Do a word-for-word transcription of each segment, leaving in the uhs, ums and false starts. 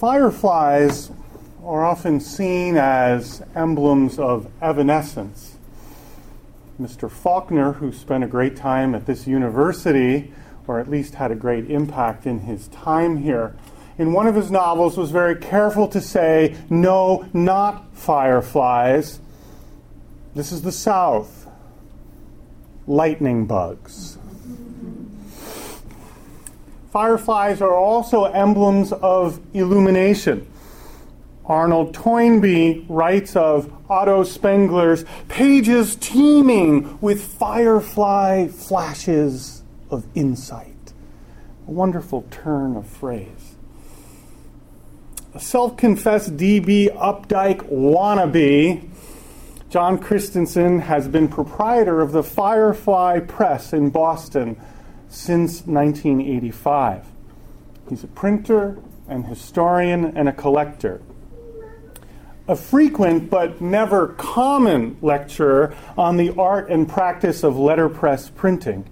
Fireflies are often seen as emblems of evanescence. Mister Faulkner, who spent a great time at this university, or at least had a great impact in his time here, in one of his novels was very careful to say, no, not fireflies. This is the South. Lightning bugs. Fireflies are also emblems of illumination. Arnold Toynbee writes of Otto Spengler's pages teeming with firefly flashes of insight. A wonderful turn of phrase. A self-confessed D B Updike wannabe, John Christensen has been proprietor of the Firefly Press in Boston since nineteen eighty-five. He's a printer, an historian, and a collector. A frequent but never common lecturer on the art and practice of letterpress printing.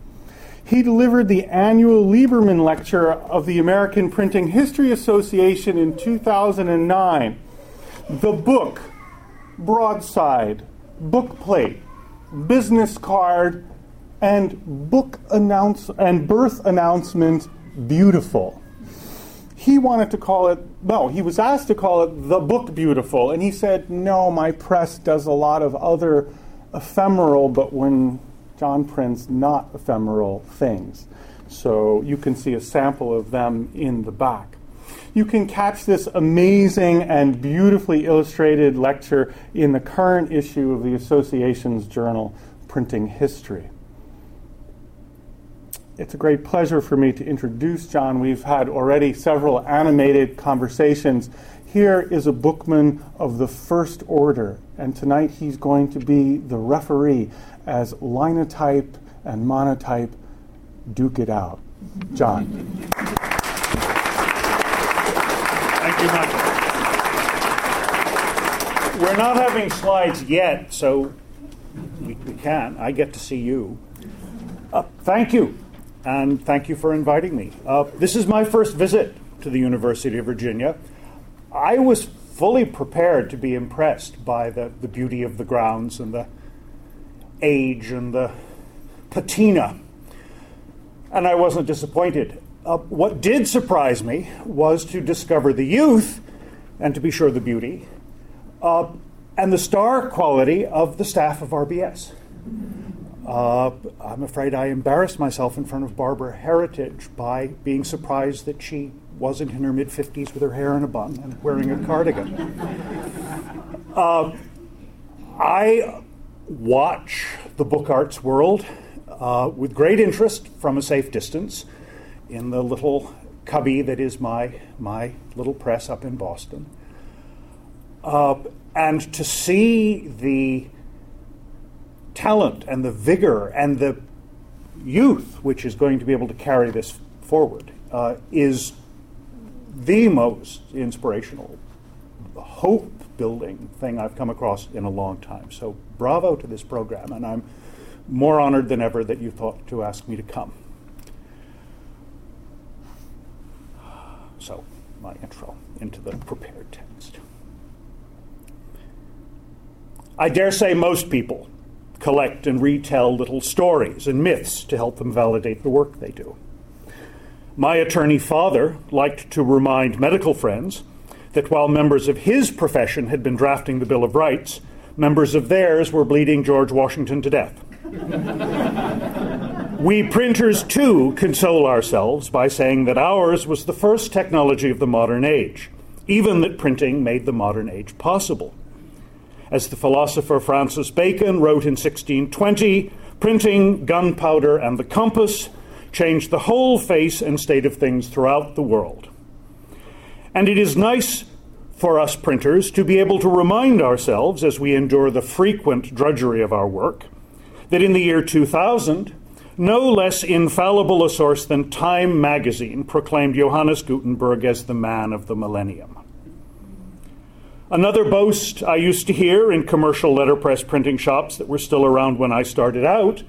He delivered the annual Lieberman Lecture of the American Printing History Association in two thousand nine. The book, broadside, bookplate, business card, and book announce and birth announcement beautiful. He wanted to call it, no, he was asked to call it The Book Beautiful, and he said, no, my press does a lot of other ephemeral, but when John prints, not ephemeral things. So you can see a sample of them in the back. You can catch this amazing and beautifully illustrated lecture in the current issue of the Association's journal, Printing History. It's a great pleasure for me to introduce John. We've had already several animated conversations. Here is a bookman of the first order, and tonight he's going to be the referee as Linotype and Monotype duke it out. John. Thank you, Michael. We're not having slides yet, so we, we can. I get to see you. Uh, thank you. And thank you for inviting me. Uh, this is my first visit to the University of Virginia. I was fully prepared to be impressed by the, the beauty of the grounds and the age and the patina. And I wasn't disappointed. Uh, what did surprise me was to discover the youth, and to be sure the beauty, uh, and the star quality of the staff of R B S. Uh, I'm afraid I embarrassed myself in front of Barbara Heritage by being surprised that she wasn't in her mid-fifties with her hair in a bun and wearing a cardigan. uh, I watch the book arts world uh, with great interest from a safe distance in the little cubby that is my, my little press up in Boston. Uh, and to see the talent and the vigor and the youth which is going to be able to carry this forward uh, is the most inspirational, hope-building thing I've come across in a long time. So bravo to this program, and I'm more honored than ever that you thought to ask me to come. So my intro into the prepared text. I dare say most people collect and retell little stories and myths to help them validate the work they do. My attorney father liked to remind medical friends that while members of his profession had been drafting the Bill of Rights, members of theirs were bleeding George Washington to death. We printers, too, console ourselves by saying that ours was the first technology of the modern age, even that printing made the modern age possible. As the philosopher Francis Bacon wrote in sixteen twenty, printing, gunpowder, and the compass changed the whole face and state of things throughout the world. And it is nice for us printers to be able to remind ourselves, as we endure the frequent drudgery of our work, that in the year two thousand, no less infallible a source than Time magazine proclaimed Johannes Gutenberg as the man of the millennium. Another boast I used to hear in commercial letterpress printing shops that were still around when I started out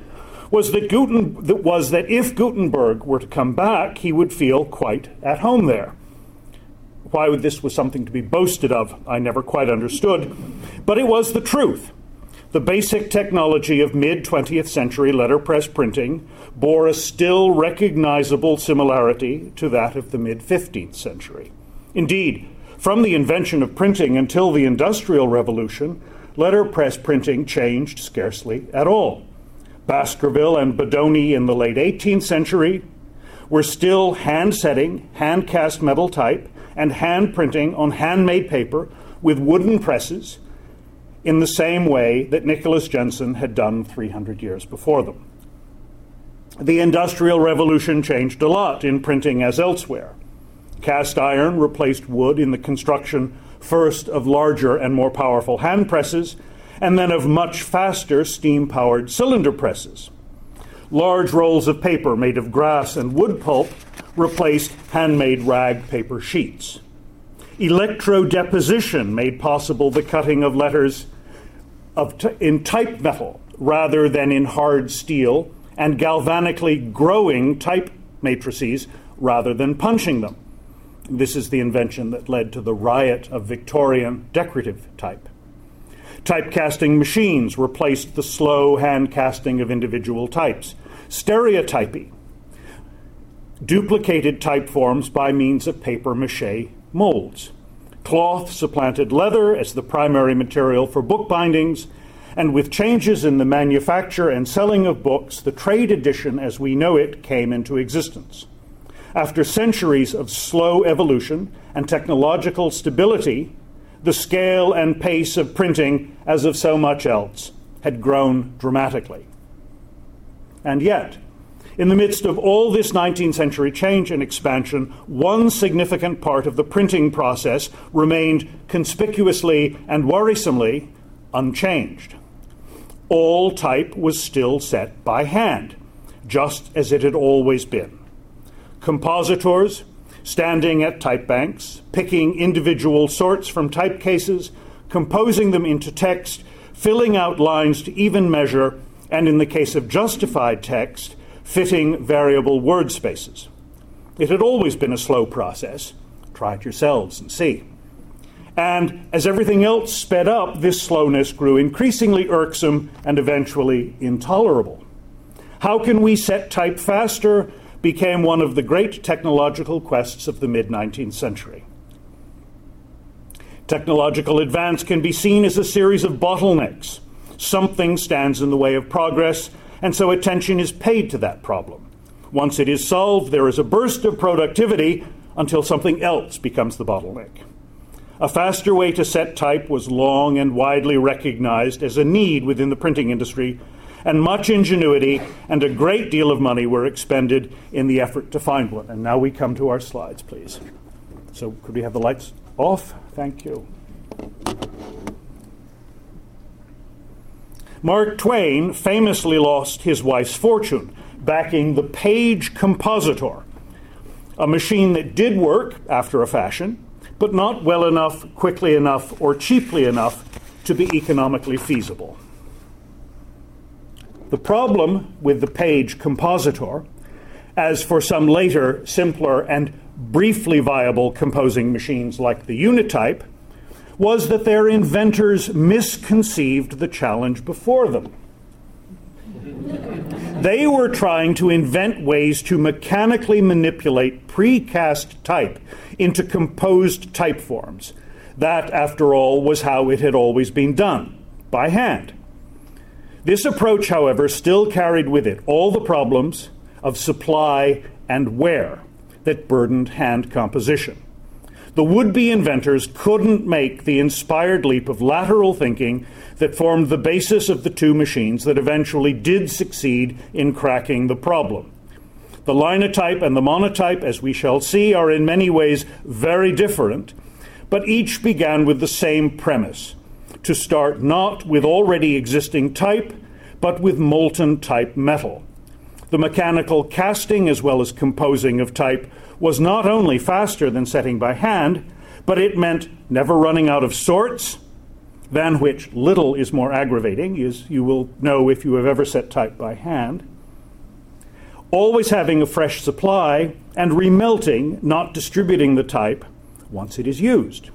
was that, Guten, that was that if Gutenberg were to come back, he would feel quite at home there. Why this was something to be boasted of, I never quite understood, but it was the truth. The basic technology of mid-twentieth century letterpress printing bore a still recognizable similarity to that of the mid-fifteenth century. Indeed, from the invention of printing until the Industrial Revolution, letterpress printing changed scarcely at all. Baskerville and Bodoni in the late eighteenth century were still hand-setting, hand-cast metal type, and hand-printing on handmade paper with wooden presses in the same way that Nicholas Jensen had done three hundred years before them. The Industrial Revolution changed a lot in printing as elsewhere. Cast iron replaced wood in the construction first of larger and more powerful hand presses, and then of much faster steam-powered cylinder presses. Large rolls of paper made of grass and wood pulp replaced handmade rag paper sheets. Electrodeposition made possible the cutting of letters of t- in type metal rather than in hard steel, and galvanically growing type matrices rather than punching them. This is the invention that led to the riot of Victorian decorative type. Typecasting machines replaced the slow hand casting of individual types. Stereotypy duplicated type forms by means of papier-mâché molds. Cloth supplanted leather as the primary material for book bindings, and with changes in the manufacture and selling of books, the trade edition as we know it came into existence. After centuries of slow evolution and technological stability, the scale and pace of printing, as of so much else, had grown dramatically. And yet, in the midst of all this nineteenth century change and expansion, one significant part of the printing process remained conspicuously and worrisomely unchanged. All type was still set by hand, just as it had always been. Compositors, standing at type banks, picking individual sorts from type cases, composing them into text, filling out lines to even measure, and in the case of justified text, fitting variable word spaces. It had always been a slow process. Try it yourselves and see. And as everything else sped up, this slowness grew increasingly irksome and eventually intolerable. How can we set type faster? Became one of the great technological quests of the mid-nineteenth century. Technological advance can be seen as a series of bottlenecks. Something stands in the way of progress, and so attention is paid to that problem. Once it is solved, there is a burst of productivity until something else becomes the bottleneck. A faster way to set type was long and widely recognized as a need within the printing industry, and much ingenuity and a great deal of money were expended in the effort to find one. And now we come to our slides, please. So could we have the lights off? Thank you. Mark Twain famously lost his wife's fortune backing the Page Compositor, a machine that did work after a fashion, but not well enough, quickly enough, or cheaply enough to be economically feasible. The problem with the Page Compositor, as for some later, simpler, and briefly viable composing machines like the Linotype, was that their inventors misconceived the challenge before them. They were trying to invent ways to mechanically manipulate precast type into composed type forms. That, after all, was how it had always been done, by hand. This approach, however, still carried with it all the problems of supply and wear that burdened hand composition. The would-be inventors couldn't make the inspired leap of lateral thinking that formed the basis of the two machines that eventually did succeed in cracking the problem. The Linotype and the Monotype, as we shall see, are in many ways very different, but each began with the same premise: to start not with already existing type, but with molten type metal. The mechanical casting as well as composing of type was not only faster than setting by hand, but it meant never running out of sorts, than which little is more aggravating, as you will know if you have ever set type by hand, always having a fresh supply, and remelting, not distributing the type, once it is used.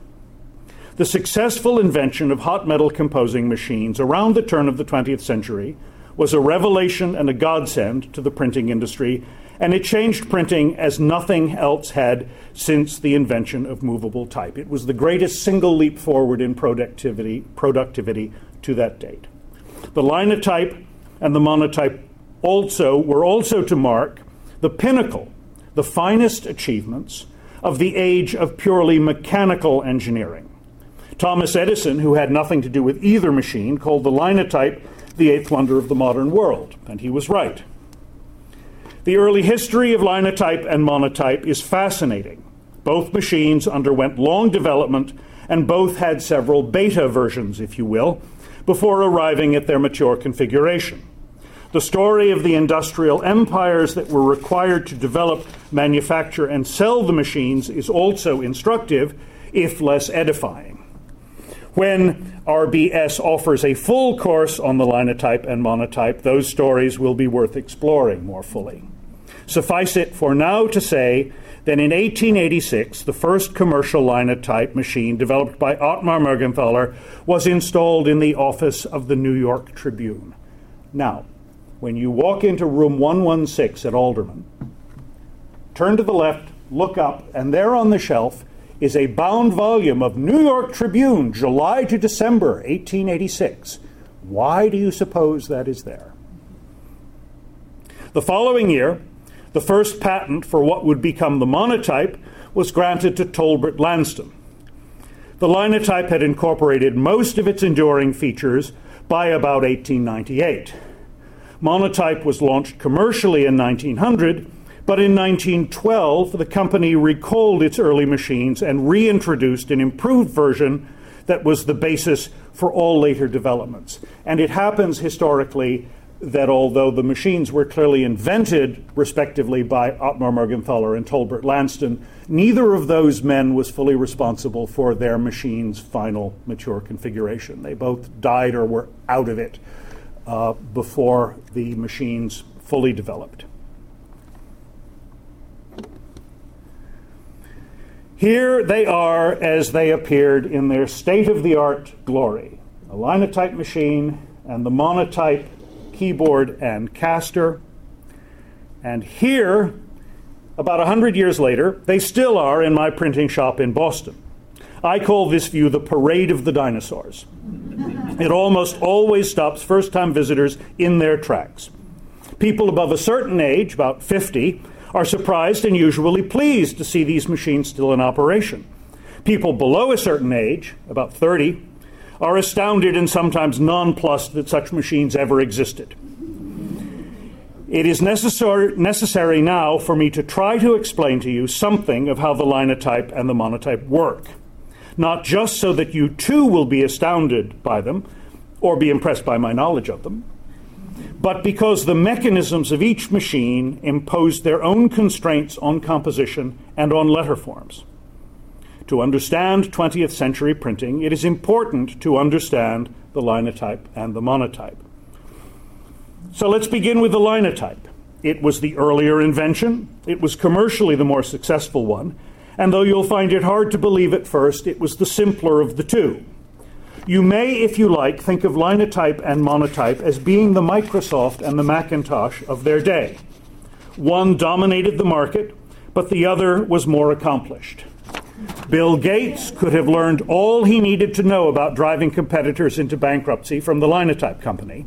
The successful invention of hot metal composing machines around the turn of the twentieth century was a revelation and a godsend to the printing industry, and it changed printing as nothing else had since the invention of movable type. It was the greatest single leap forward in productivity, productivity to that date. The Linotype and the Monotype also were also to mark the pinnacle, the finest achievements of the age of purely mechanical engineering. Thomas Edison, who had nothing to do with either machine, called the Linotype the eighth wonder of the modern world, and he was right. The early history of Linotype and Monotype is fascinating. Both machines underwent long development, and both had several beta versions, if you will, before arriving at their mature configuration. The story of the industrial empires that were required to develop, manufacture, and sell the machines is also instructive, if less edifying. When R B S offers a full course on the Linotype and Monotype, those stories will be worth exploring more fully. Suffice it for now to say that in eighteen eighty-six, the first commercial Linotype machine developed by Ottmar Mergenthaler was installed in the office of the New York Tribune. Now, when you walk into room one one six at Alderman, turn to the left, look up, and there on the shelf is a bound volume of New York Tribune, July to December, eighteen eighty-six. Why do you suppose that is there? The following year, the first patent for what would become the Monotype was granted to Tolbert Lanston. The Linotype had incorporated most of its enduring features by about eighteen ninety-eight. Monotype was launched commercially in nineteen hundred, but in nineteen twelve, the company recalled its early machines and reintroduced an improved version that was the basis for all later developments. And it happens historically that although the machines were clearly invented, respectively, by Ottmar Mergenthaler and Tolbert Lanston, neither of those men was fully responsible for their machine's final mature configuration. They both died or were out of it Uh, before the machines fully developed. Here they are as they appeared in their state-of-the-art glory. A Linotype machine and the Monotype keyboard and caster. And here, about a hundred years later, they still are in my printing shop in Boston. I call this view the parade of the dinosaurs. It almost always stops first-time visitors in their tracks. People above a certain age, about fifty, are surprised and usually pleased to see these machines still in operation. People below a certain age, about thirty, are astounded and sometimes nonplussed that such machines ever existed. It is necessary, necessary now for me to try to explain to you something of how the Linotype and the Monotype work, not just so that you too will be astounded by them or be impressed by my knowledge of them, but because the mechanisms of each machine impose their own constraints on composition and on letter forms. To understand twentieth century printing, it is important to understand the Linotype and the Monotype. So let's begin with the Linotype. It was the earlier invention. It was commercially the more successful one. And though you'll find it hard to believe at first, it was the simpler of the two. You may, if you like, think of Linotype and Monotype as being the Microsoft and the Macintosh of their day. One dominated the market, but the other was more accomplished. Bill Gates could have learned all he needed to know about driving competitors into bankruptcy from the Linotype company,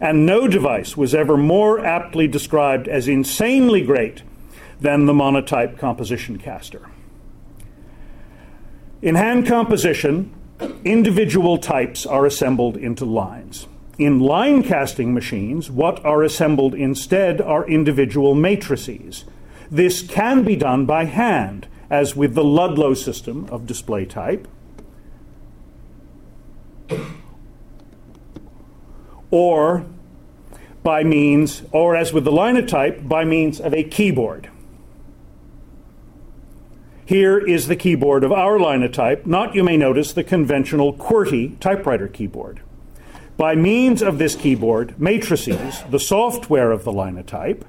and no device was ever more aptly described as insanely great than the Monotype composition caster. In hand composition, individual types are assembled into lines. In line casting machines, what are assembled instead are individual matrices. This can be done by hand, as with the Ludlow system of display type, or by means, or as with the Linotype, by means of a keyboard. Here is the keyboard of our Linotype, not, you may notice, the conventional QWERTY typewriter keyboard. By means of this keyboard, matrices, the software of the Linotype,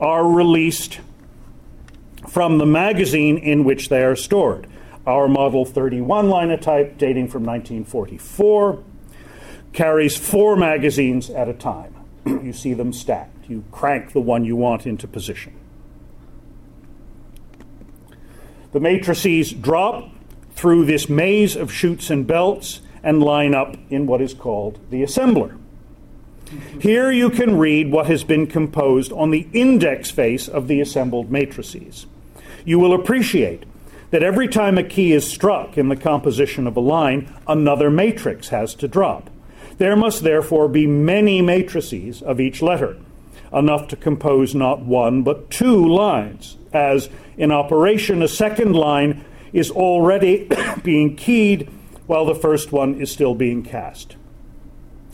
are released from the magazine in which they are stored. Our Model thirty-one Linotype, dating from nineteen forty-four, carries four magazines at a time. You see them stacked. You crank the one you want into position. The matrices drop through this maze of chutes and belts and line up in what is called the assembler. Here you can read what has been composed on the index face of the assembled matrices. You will appreciate that every time a key is struck in the composition of a line, another matrix has to drop. There must therefore be many matrices of each letter, enough to compose not one but two lines, as in operation a second line is already being keyed while the first one is still being cast.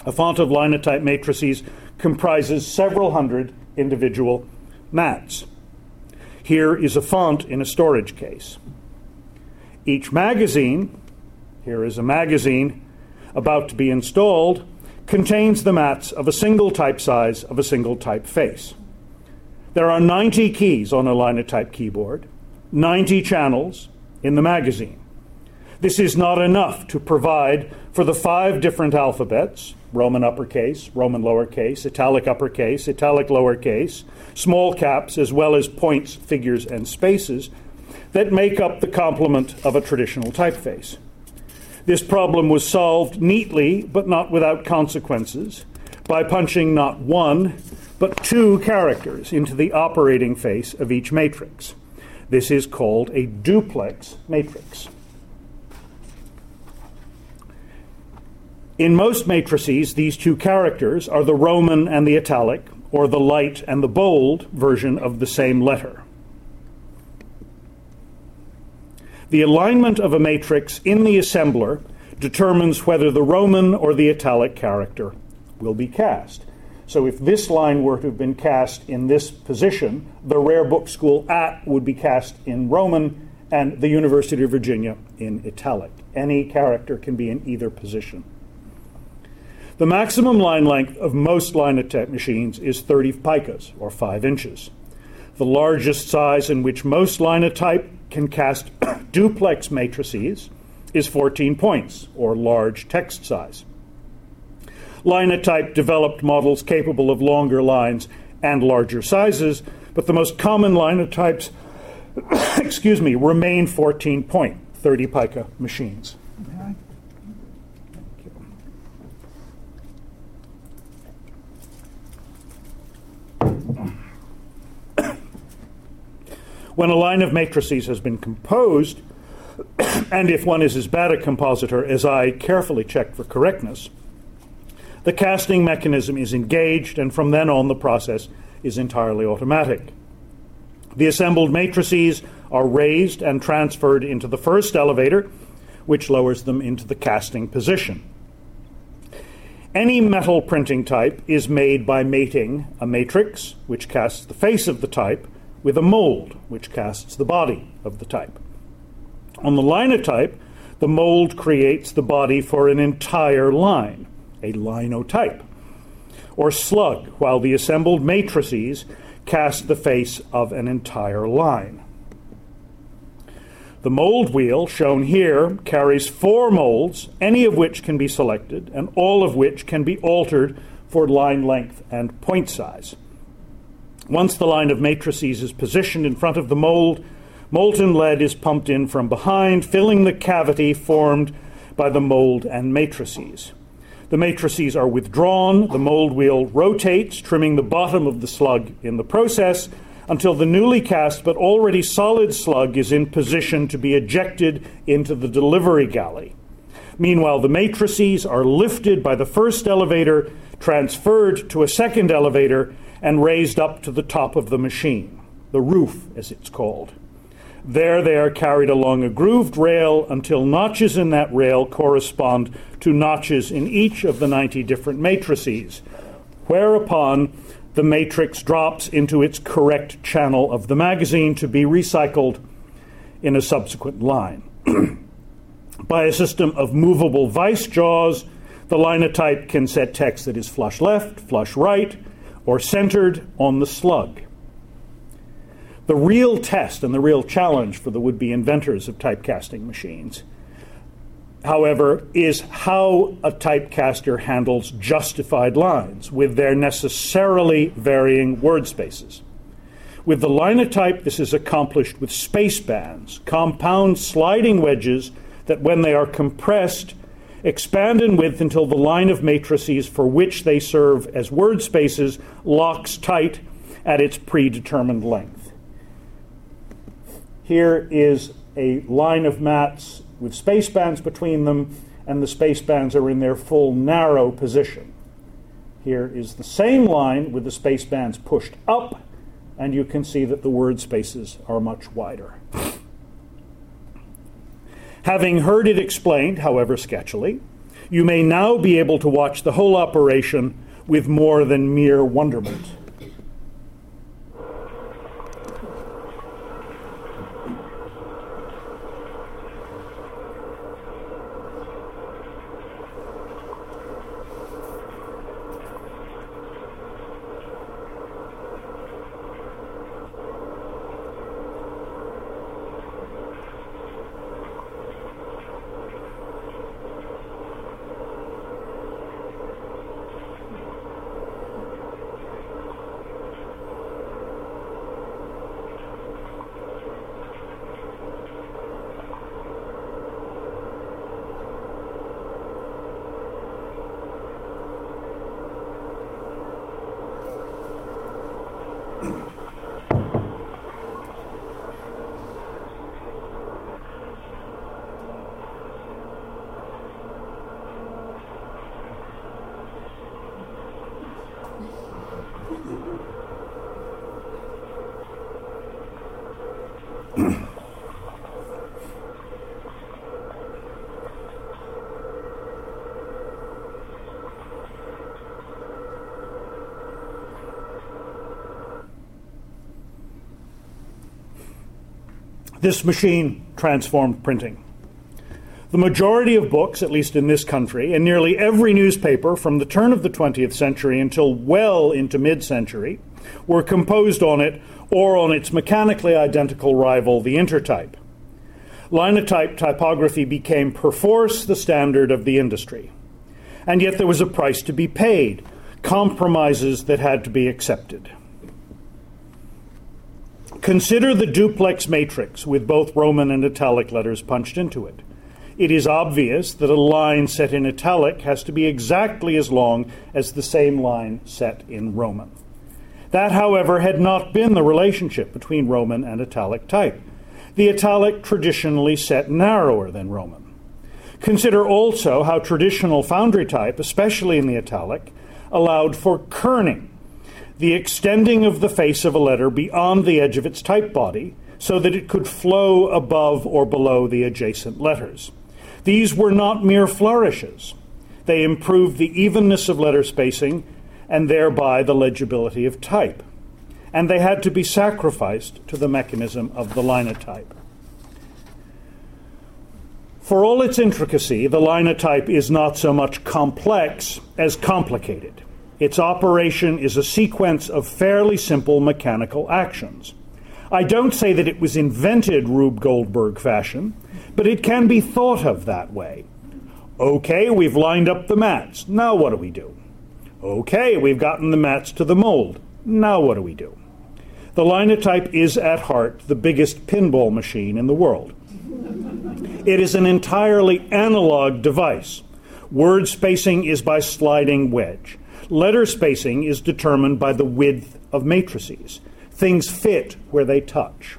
A font of Linotype matrices comprises several hundred individual mats. Here is a font in a storage case. Each magazine, here is a magazine about to be installed, contains the mats of a single type size of a single type face. There are ninety keys on a Linotype keyboard, ninety channels in the magazine. This is not enough to provide for the five different alphabets, Roman uppercase, Roman lowercase, italic uppercase, italic lowercase, small caps, as well as points, figures, and spaces that make up the complement of a traditional typeface. This problem was solved neatly, but not without consequences, by punching not one, but two characters into the operating face of each matrix. This is called a duplex matrix. In most matrices, these two characters are the Roman and the italic, or the light and the bold version of the same letter. The alignment of a matrix in the assembler determines whether the Roman or the italic character will be cast. So if this line were to have been cast in this position, the Rare Book School at would be cast in Roman and the University of Virginia in italic. Any character can be in either position. The maximum line length of most Linotype machines is thirty picas, or five inches. The largest size in which most Linotype can cast duplex matrices is fourteen points, or large text size. Linotype developed models capable of longer lines and larger sizes, but the most common Linotypes excuse me, remain fourteen-point, thirty pica machines. When a line of matrices has been composed, and if one is as bad a compositor as I carefully checked for correctness, the casting mechanism is engaged, and from then on the process is entirely automatic. The assembled matrices are raised and transferred into the first elevator, which lowers them into the casting position. Any metal printing type is made by mating a matrix, which casts the face of the type, with a mold, which casts the body of the type. On the Linotype, the mold creates the body for an entire line, a linotype, or slug, while the assembled matrices cast the face of an entire line. The mold wheel, shown here, carries four molds, any of which can be selected, and all of which can be altered for line length and point size. Once the line of matrices is positioned in front of the mold, molten lead is pumped in from behind, filling the cavity formed by the mold and matrices. The matrices are withdrawn, the mold wheel rotates, trimming the bottom of the slug in the process, until the newly cast but already solid slug is in position to be ejected into the delivery galley. Meanwhile, the matrices are lifted by the first elevator, transferred to a second elevator, and raised up to the top of the machine, the roof as it's called. There they are carried along a grooved rail until notches in that rail correspond to notches in each of the ninety different matrices, whereupon the matrix drops into its correct channel of the magazine to be recycled in a subsequent line. By a system of movable vice jaws, the Linotype can set text that is flush left, flush right, or centered on the slug. the real test and the real challenge for the would-be inventors of typecasting machines, however, is how a typecaster handles justified lines with their necessarily varying word spaces. With the Linotype, this is accomplished with space bands, compound sliding wedges that, when they are compressed, expand in width until the line of matrices for which they serve as word spaces locks tight at its predetermined length. Here is a line of mats with space bands between them, and the space bands are in their full narrow position. Here is the same line with the space bands pushed up, and you can see that the word spaces are much wider. Having heard it explained, however sketchily, you may now be able to watch the whole operation with more than mere wonderment. This machine transformed printing. The majority of books, at least in this country, and nearly every newspaper from the turn of the twentieth century until well into mid-century, were composed on it or on its mechanically identical rival, the Intertype. Linotype typography became perforce the standard of the industry. And yet there was a price to be paid, compromises that had to be accepted. Consider the duplex matrix with both Roman and italic letters punched into it. It is obvious that a line set in italic has to be exactly as long as the same line set in Roman. That, however, had not been the relationship between Roman and italic type. The italic traditionally set narrower than Roman. Consider also how traditional foundry type, especially in the italic, allowed for kerning, the extending of the face of a letter beyond the edge of its type body so that it could flow above or below the adjacent letters. These were not mere flourishes. They improved the evenness of letter spacing and thereby the legibility of type. And they had to be sacrificed to the mechanism of the Linotype. For all its intricacy, the Linotype is not so much complex as complicated. Its operation is a sequence of fairly simple mechanical actions. I don't say that it was invented Rube Goldberg fashion, but it can be thought of that way. Okay, we've lined up the mats. Now what do we do? Okay, we've gotten the mats to the mold. Now what do we do? The Linotype is at heart the biggest pinball machine in the world. It is an entirely analog device. Word spacing is by sliding wedge. Letter spacing is determined by the width of matrices. Things fit where they touch.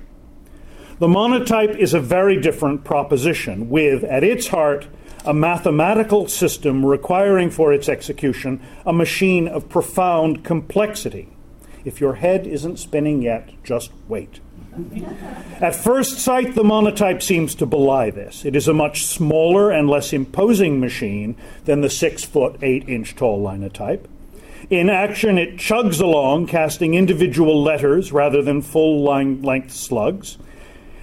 The Monotype is a very different proposition, with, at its heart, a mathematical system requiring for its execution a machine of profound complexity. If your head isn't spinning yet, just wait. At first sight, the Monotype seems to belie this. It is a much smaller and less imposing machine than the six foot, eight inch tall Linotype. In action, it chugs along, casting individual letters rather than full line length slugs,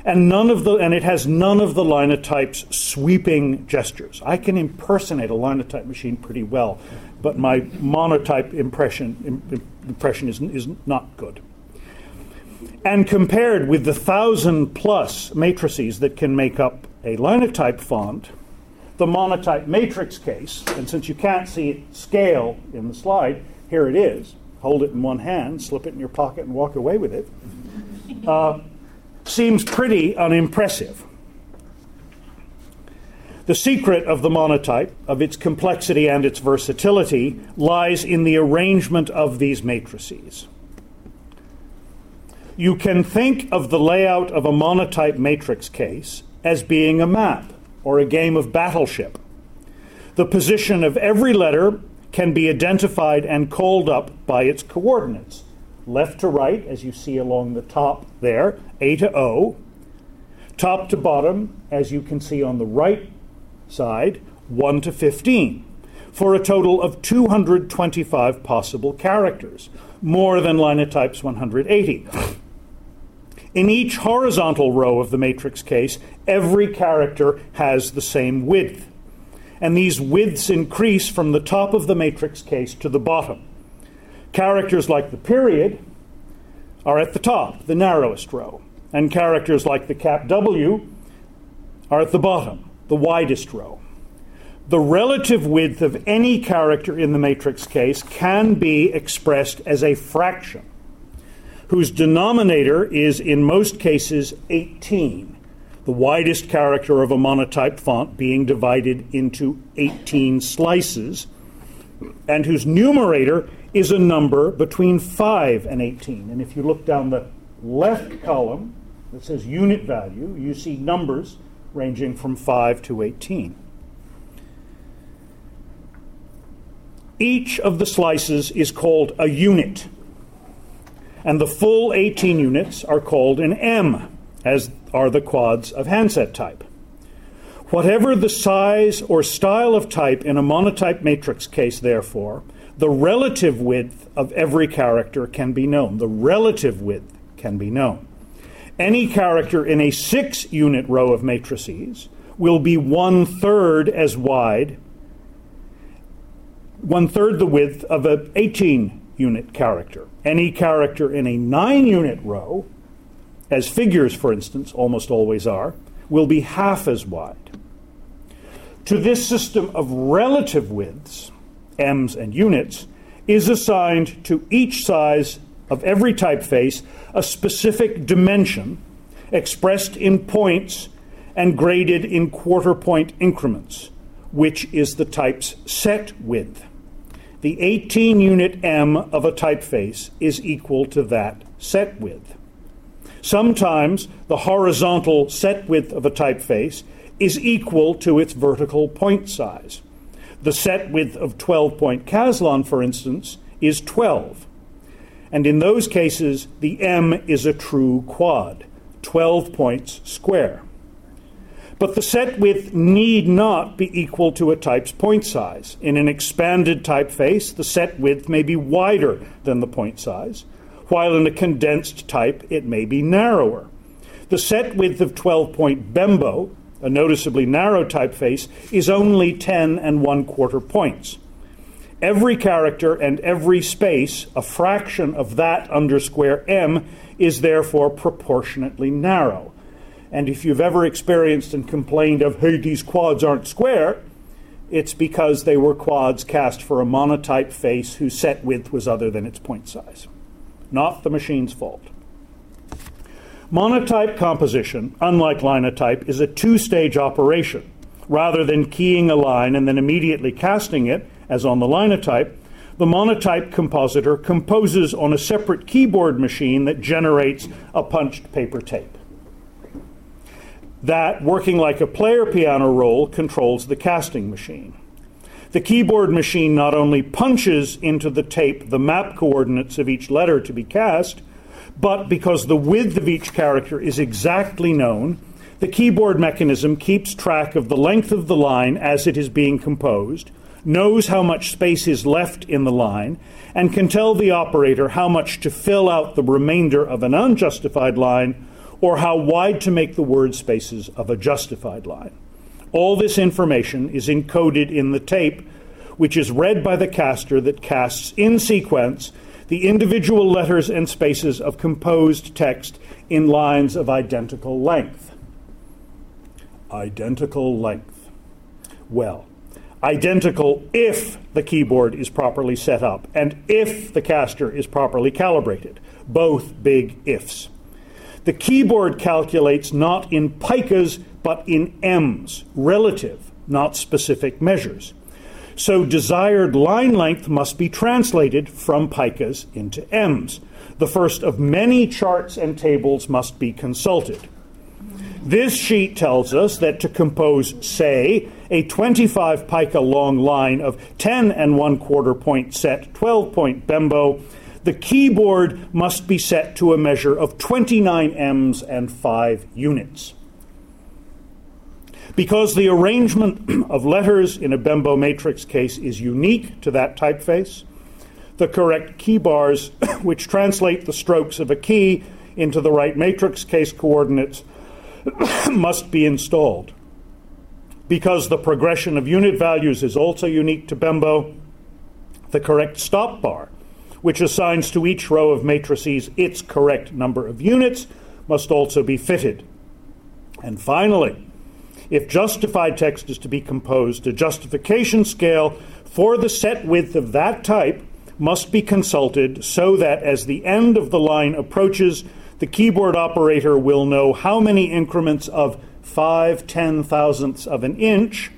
and none of the and it has none of the Linotype's sweeping gestures. I can impersonate a Linotype machine pretty well, but my Monotype impression im, impression is is not good. and compared with the thousand plus matrices that can make up a Linotype font, the Monotype matrix case, and since you can't see it scale in the slide, here it is. Hold it in one hand, slip it in your pocket, and walk away with it. Uh, seems pretty unimpressive. The secret of the Monotype, of its complexity and its versatility, lies in the arrangement of these matrices. You can think of the layout of a Monotype matrix case as being a map or a game of Battleship. The position of every letter can be identified and called up by its coordinates. Left to right, as you see along the top there, A to O. Top to bottom, as you can see on the right side, one to fifteen, for a total of two hundred twenty-five possible characters, more than Linotype's one hundred eighty. In each horizontal row of the matrix case, every character has the same width, and these widths increase from the top of the matrix case to the bottom. Characters like the period are at the top, the narrowest row, and characters like the cap W are at the bottom, the widest row. The relative width of any character in the matrix case can be expressed as a fraction, whose denominator is in most cases eighteen, the widest character of a Monotype font being divided into eighteen slices, and whose numerator is a number between five and eighteen. And if you look down the left column that says unit value, you see numbers ranging from five to eighteen. Each of the slices is called a unit, and the full eighteen units are called an M, as are the quads of handset type. Whatever the size or style of type in a Monotype matrix case, therefore, the relative width of every character can be known. The relative width can be known. Any character in a six-unit row of matrices will be one-third as wide, one-third the width of an eighteen-unit character. Any character in a nine-unit row, as figures, for instance, almost always are, will be half as wide. To this system of relative widths, M's and units, is assigned to each size of every typeface a specific dimension expressed in points and graded in quarter-point increments, which is the type's set width. The eighteen-unit M of a typeface is equal to that set width. Sometimes the horizontal set width of a typeface is equal to its vertical point size. The set width of twelve-point Caslon, for instance, is twelve. And in those cases, the M is a true quad, twelve points square. But the set width need not be equal to a type's point size. In an expanded typeface, the set width may be wider than the point size, while in a condensed type, it may be narrower. The set width of twelve-point Bembo, a noticeably narrow typeface, is only ten and one quarter points. Every character and every space, a fraction of that under square M, is therefore proportionately narrow. And if you've ever experienced and complained of, hey, these quads aren't square, it's because they were quads cast for a Monotype face whose set width was other than its point size. Not the machine's fault. Monotype composition, unlike Linotype, is a two-stage operation. Rather than keying a line and then immediately casting it, as on the Linotype, the Monotype compositor composes on a separate keyboard machine that generates a punched paper tape. That, working like a player piano roll, controls the casting machine. The keyboard machine not only punches into the tape the map coordinates of each letter to be cast, but because the width of each character is exactly known, the keyboard mechanism keeps track of the length of the line as it is being composed, knows how much space is left in the line, and can tell the operator how much to fill out the remainder of an unjustified line or how wide to make the word spaces of a justified line. All this information is encoded in the tape, which is read by the caster that casts in sequence the individual letters and spaces of composed text in lines of identical length. Identical length. Well, identical if the keyboard is properly set up and if the caster is properly calibrated. Both big ifs. The keyboard calculates not in picas but in ems, relative, not specific measures. So desired line length must be translated from picas into ems. The first of many charts and tables must be consulted. This sheet tells us that to compose, say, a twenty-five pica long line of ten and one quarter point set twelve point Bembo, the keyboard must be set to a measure of twenty-nine ems and five units. Because the arrangement of letters in a Bembo matrix case is unique to that typeface, the correct key bars, which translate the strokes of a key into the right matrix case coordinates, must be installed. Because the progression of unit values is also unique to Bembo, the correct stop bar, which assigns to each row of matrices its correct number of units, must also be fitted. And finally, if justified text is to be composed, a justification scale for the set width of that type must be consulted so that as the end of the line approaches, the keyboard operator will know how many increments of five ten thousandths of an inch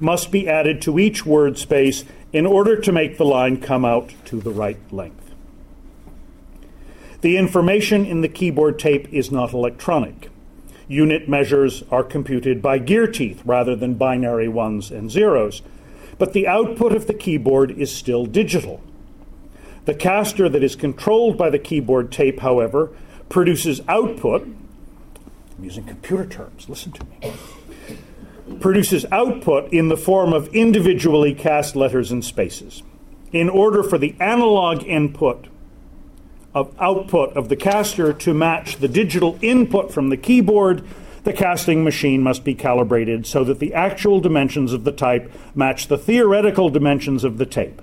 must be added to each word space in order to make the line come out to the right length. The information in the keyboard tape is not electronic. Unit measures are computed by gear teeth rather than binary ones and zeros, but the output of the keyboard is still digital. The caster that is controlled by the keyboard tape, however, produces output, I'm using computer terms, listen to me, produces output in the form of individually cast letters and spaces. In order for the analog input of output of the caster to match the digital input from the keyboard, the casting machine must be calibrated so that the actual dimensions of the type match the theoretical dimensions of the tape.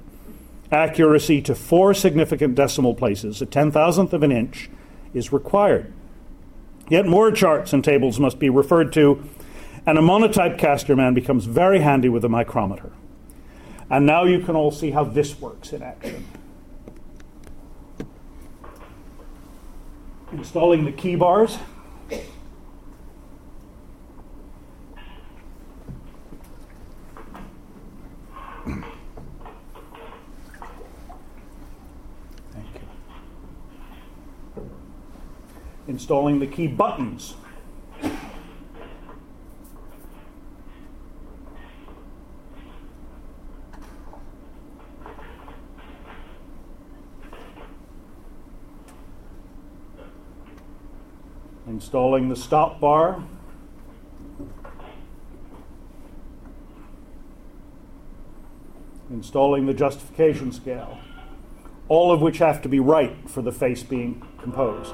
Accuracy to four significant decimal places, a ten thousandth of an inch, is required. Yet more charts and tables must be referred to, and a monotype caster man becomes very handy with a micrometer. And now you can all see how this works in action. Installing the key bars. Installing the key buttons. Installing the stop bar. Installing the justification scale. All of which have to be right for the face being composed.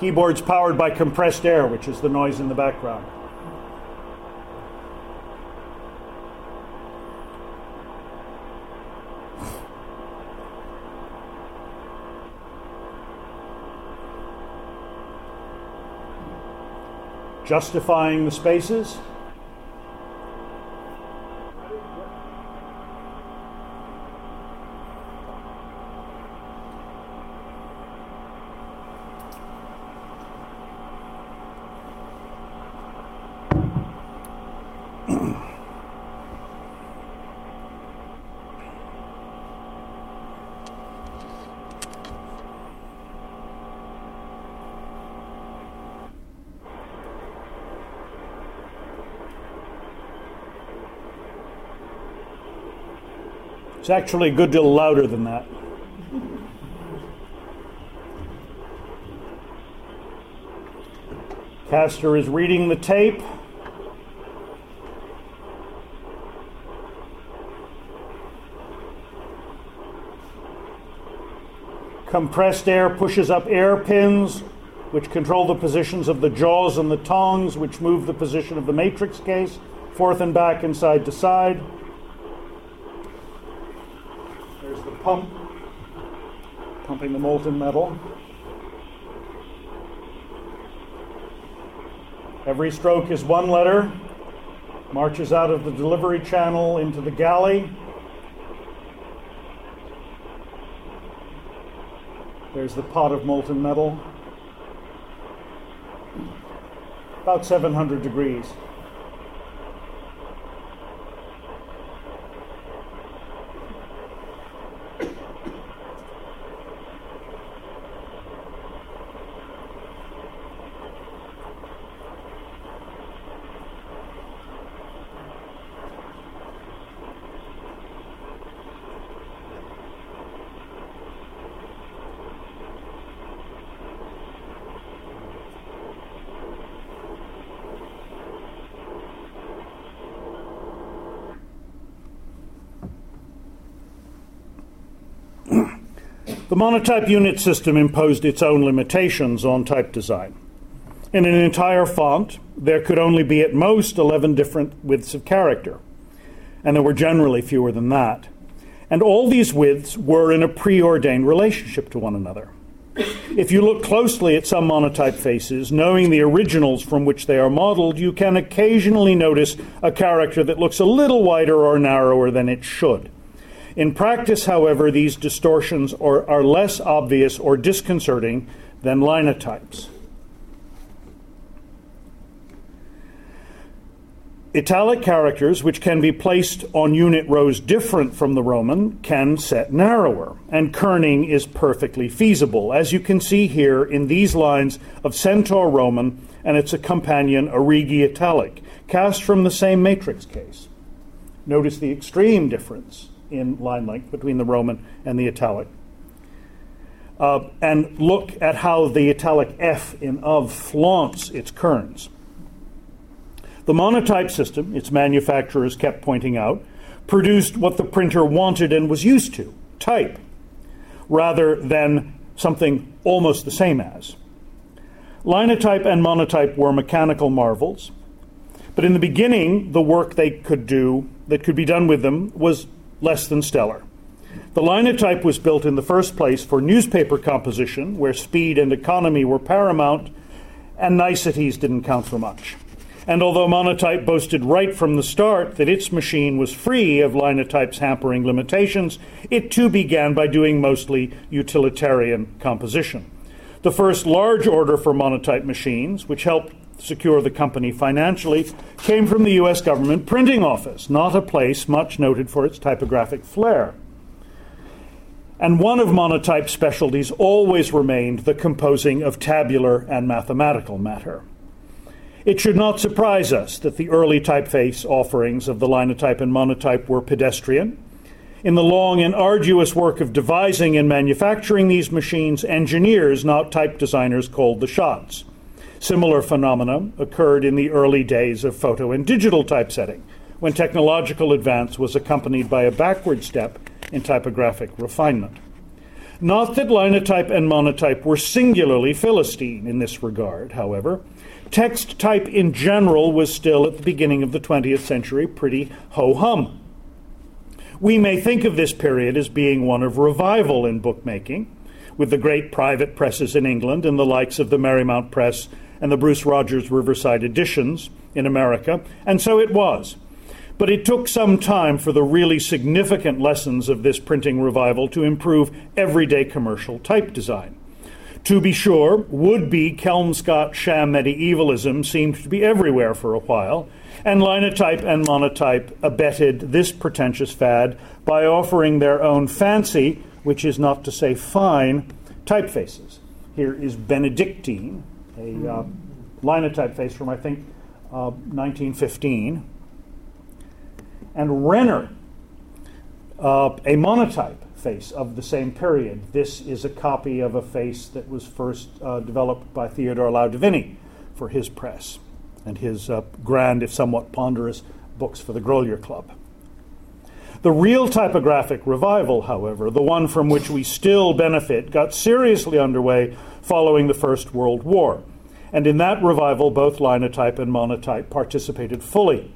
Keyboards powered by compressed air, which is the noise in the background. Justifying the spaces. It's actually a good deal louder than that. Caster is reading the tape. Compressed air pushes up air pins, which control the positions of the jaws and the tongs, which move the position of the matrix case, forth and back and side to side. pump, pumping the molten metal. Every stroke is one letter, marches out of the delivery channel into the galley. There's the pot of molten metal, about seven hundred degrees. The monotype unit system imposed its own limitations on type design. In an entire font, there could only be at most eleven different widths of character, and there were generally fewer than that. And all these widths were in a preordained relationship to one another. If you look closely at some monotype faces, knowing the originals from which they are modeled, you can occasionally notice a character that looks a little wider or narrower than it should. In practice, however, these distortions are, are less obvious or disconcerting than linotypes. Italic characters, which can be placed on unit rows different from the Roman, can set narrower, and kerning is perfectly feasible, as you can see here in these lines of Centaur Roman and its companion Arrighi Italic, cast from the same matrix case. Notice the extreme difference in line length between the Roman and the italic. Uh, and look at how the italic F in of flaunts its kerns. The monotype system, its manufacturers kept pointing out, produced what the printer wanted and was used to, type, rather than something almost the same as. Linotype and monotype were mechanical marvels, but in the beginning, the work they could do, that could be done with them, was less than stellar. The linotype was built in the first place for newspaper composition, where speed and economy were paramount, and niceties didn't count for much. And although monotype boasted right from the start that its machine was free of linotype's hampering limitations, it too began by doing mostly utilitarian composition. The first large order for monotype machines, which helped secure the company financially, came from the U S government printing office, not a place much noted for its typographic flair. And one of monotype's specialties always remained the composing of tabular and mathematical matter. It should not surprise us that the early typeface offerings of the linotype and monotype were pedestrian. In the long and arduous work of devising and manufacturing these machines, engineers, not type designers, called the shots. Similar phenomena occurred in the early days of photo and digital typesetting, when technological advance was accompanied by a backward step in typographic refinement. Not that linotype and monotype were singularly Philistine in this regard, however. Text type in general was still, at the beginning of the twentieth century, pretty ho-hum. We may think of this period as being one of revival in bookmaking, with the great private presses in England and the likes of the Merrymount Press and the Bruce Rogers Riverside editions in America, and so it was. But it took some time for the really significant lessons of this printing revival to improve everyday commercial type design. To be sure, would-be Kelmscott sham medievalism seemed to be everywhere for a while, and linotype and monotype abetted this pretentious fad by offering their own fancy, which is not to say fine, typefaces. Here is Benedictine, a uh, linotype face from, I think, uh, nineteen fifteen. And Renner, uh, a monotype face of the same period. This is a copy of a face that was first uh, developed by Theodore Laudovini for his press and his uh, grand, if somewhat ponderous, books for the Grolier Club. The real typographic revival, however, the one from which we still benefit, got seriously underway following the First World War. And in that revival, both linotype and monotype participated fully.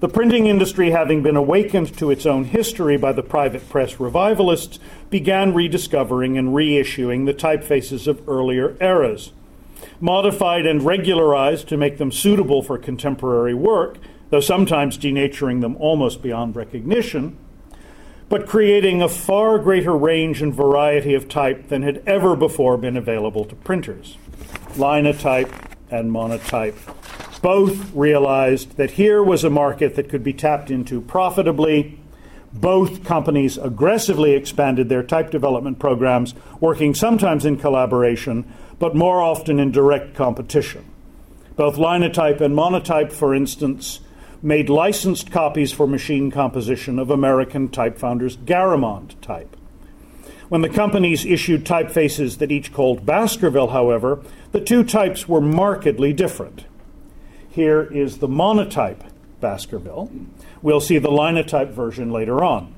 The printing industry, having been awakened to its own history by the private press revivalists, began rediscovering and reissuing the typefaces of earlier eras. Modified and regularized to make them suitable for contemporary work, though sometimes denaturing them almost beyond recognition, but creating a far greater range and variety of type than had ever before been available to printers. Linotype and Monotype both realized that here was a market that could be tapped into profitably. Both companies aggressively expanded their type development programs, working sometimes in collaboration, but more often in direct competition. Both Linotype and Monotype, for instance, made licensed copies for machine composition of American type founder's Garamond type. When the companies issued typefaces that each called Baskerville, however, the two types were markedly different. Here is the Monotype Baskerville. We'll see the Linotype version later on.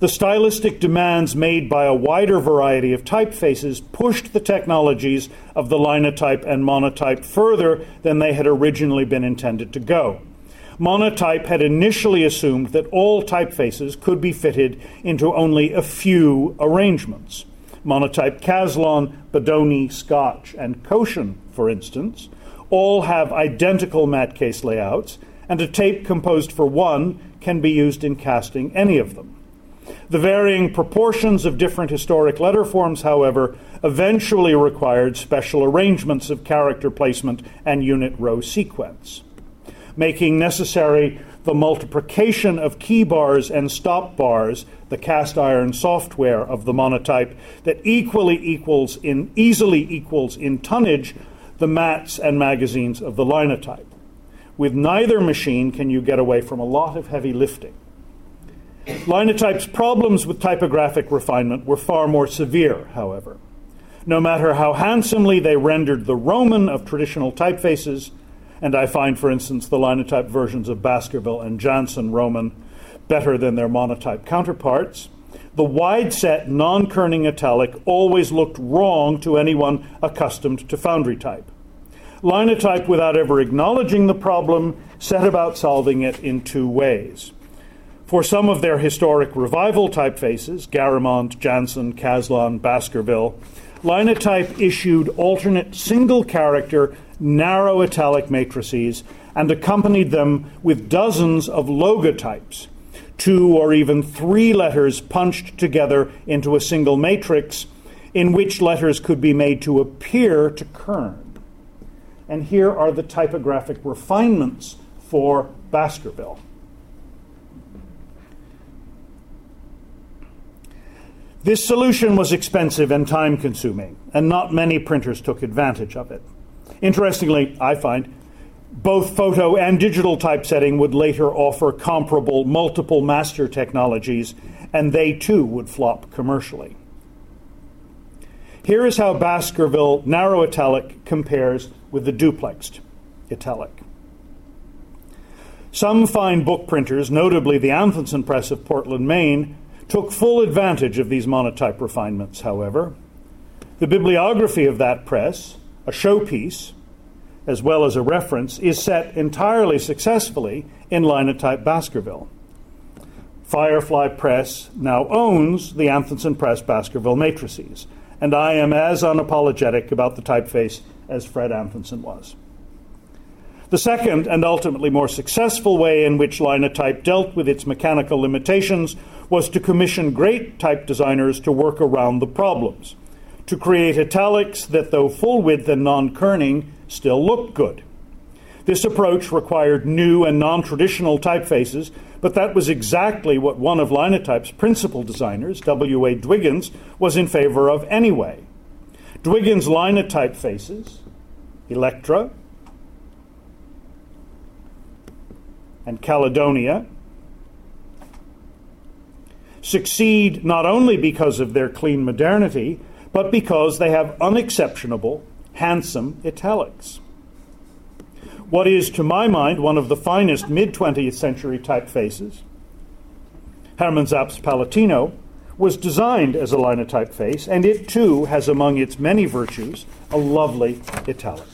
The stylistic demands made by a wider variety of typefaces pushed the technologies of the Linotype and Monotype further than they had originally been intended to go. Monotype had initially assumed that all typefaces could be fitted into only a few arrangements. Monotype Caslon, Bodoni, Scotch, and Cochin, for instance, all have identical mat case layouts, and a tape composed for one can be used in casting any of them. The varying proportions of different historic letter forms, however, eventually required special arrangements of character placement and unit row sequence, making necessary the multiplication of key bars and stop bars, the cast iron software of the Monotype, that equally equals in, easily equals in tonnage the mats and magazines of the Linotype. With neither machine can you get away from a lot of heavy lifting. Linotype's problems with typographic refinement were far more severe, however. No matter how handsomely they rendered the Roman of traditional typefaces, and I find, for instance, the Linotype versions of Baskerville and Janssen Roman better than their Monotype counterparts, the wide-set, non-kerning italic always looked wrong to anyone accustomed to foundry type. Linotype, without ever acknowledging the problem, set about solving it in two ways. For some of their historic revival typefaces, Garamond, Janssen, Caslon, Baskerville, Linotype issued alternate single-character, narrow italic matrices and accompanied them with dozens of logotypes, two or even three letters punched together into a single matrix in which letters could be made to appear to kern. And here are the typographic refinements for Baskerville. This solution was expensive and time-consuming, and not many printers took advantage of it. Interestingly, I find, both photo and digital typesetting would later offer comparable multiple master technologies, and they too would flop commercially. Here is how Baskerville narrow italic compares with the duplexed italic. Some fine book printers, notably the Anthoensen Press of Portland, Maine, took full advantage of these Monotype refinements, however. The bibliography of that press, a showpiece, as well as a reference, is set entirely successfully in Linotype Baskerville. Firefly Press now owns the Anthoensen Press Baskerville matrices, and I am as unapologetic about the typeface as Fred Anthoensen was. The second and ultimately more successful way in which Linotype dealt with its mechanical limitations was to commission great type designers to work around the problems, to create italics that, though full width and non-kerning, still looked good. This approach required new and non-traditional typefaces, but that was exactly what one of Linotype's principal designers, W A Dwiggins, was in favor of anyway. Dwiggins' Linotype faces, Electra, and Caledonia succeed not only because of their clean modernity, but because they have unexceptionable, handsome italics. What is, to my mind, one of the finest mid-twentieth century typefaces, Hermann Zapp's Palatino, was designed as a Linotype face, and it too has among its many virtues a lovely italic.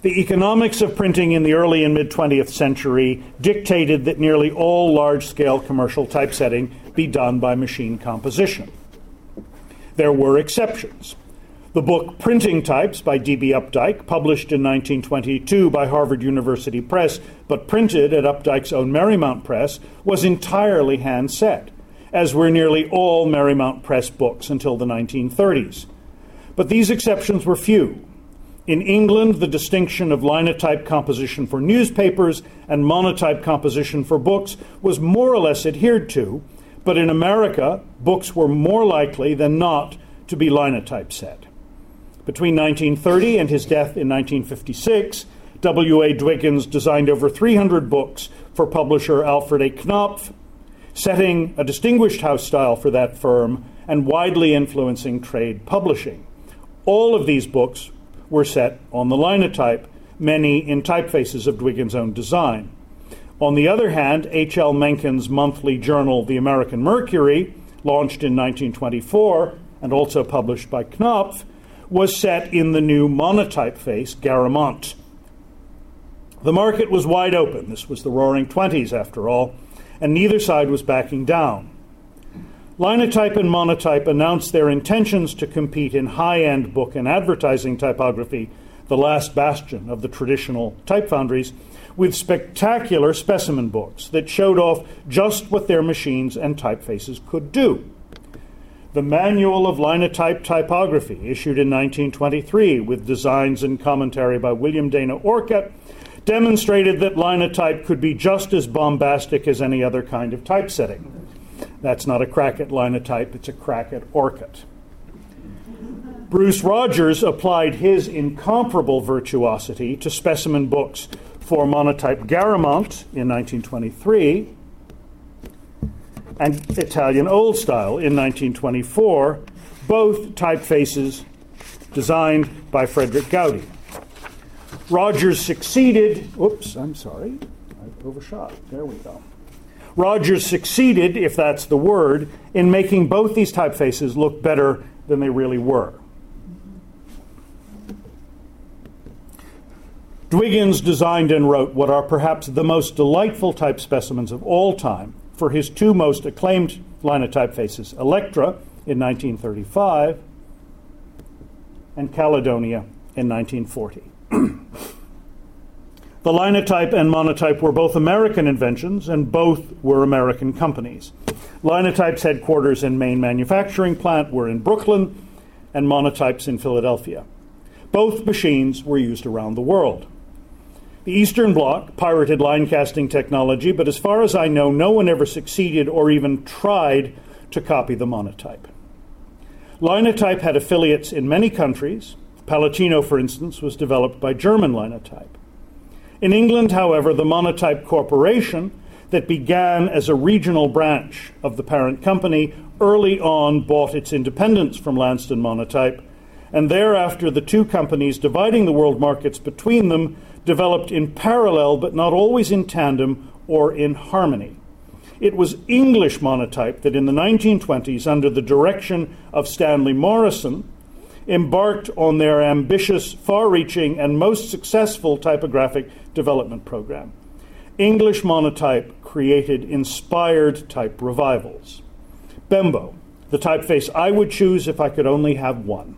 The economics of printing in the early and mid-twentieth century dictated that nearly all large-scale commercial typesetting be done by machine composition. There were exceptions. The book Printing Types by D B Updike, published in nineteen twenty-two by Harvard University Press, but printed at Updike's own Merrymount Press, was entirely hand-set, as were nearly all Merrymount Press books until the nineteen thirties. But these exceptions were few. In England, the distinction of linotype composition for newspapers and monotype composition for books was more or less adhered to, but in America, books were more likely than not to be linotype set. Between nineteen thirty and his death in nineteen fifty-six, W A Dwiggins designed over three hundred books for publisher Alfred A. Knopf, setting a distinguished house style for that firm and widely influencing trade publishing. All of these books were set on the linotype, many in typefaces of Dwiggins' own design. On the other hand, H L Menken's monthly journal, The American Mercury, launched in nineteen twenty-four and also published by Knopf, was set in the new monotype face, Garamond. The market was wide open. This was the Roaring Twenties, after all, and neither side was backing down. Linotype and Monotype announced their intentions to compete in high-end book and advertising typography, the last bastion of the traditional type foundries, with spectacular specimen books that showed off just what their machines and typefaces could do. The Manual of Linotype Typography, issued in nineteen twenty-three with designs and commentary by William Dana Orcutt, demonstrated that linotype could be just as bombastic as any other kind of typesetting. That's not a crack at linotype, it's a crack at Orcutt. Bruce Rogers applied his incomparable virtuosity to specimen books for monotype Garamond in nineteen twenty-three, and Italian Old Style in nineteen twenty-four, both typefaces designed by Frederick Gowdy. Rogers succeeded, oops, I'm sorry, I overshot, there we go. Rogers succeeded, if that's the word, in making both these typefaces look better than they really were. Dwiggins designed and wrote what are perhaps the most delightful type specimens of all time, for his two most acclaimed linotype faces, Electra in nineteen thirty-five and Caledonia in nineteen forty. The linotype and monotype were both American inventions, and both were American companies. Linotype's headquarters and main manufacturing plant were in Brooklyn, and monotype's in Philadelphia. Both machines were used around the world. The Eastern Bloc pirated line-casting technology, but as far as I know, no one ever succeeded or even tried to copy the monotype. Linotype had affiliates in many countries. Palatino, for instance, was developed by German Linotype. In England, however, the Monotype Corporation, that began as a regional branch of the parent company, early on bought its independence from Lanston Monotype, and thereafter the two companies, dividing the world markets between them, developed in parallel but not always in tandem or in harmony. It was English monotype that in the nineteen twenties, under the direction of Stanley Morrison, embarked on their ambitious, far-reaching, and most successful typographic development program. English monotype created inspired type revivals. Bembo, the typeface I would choose if I could only have one.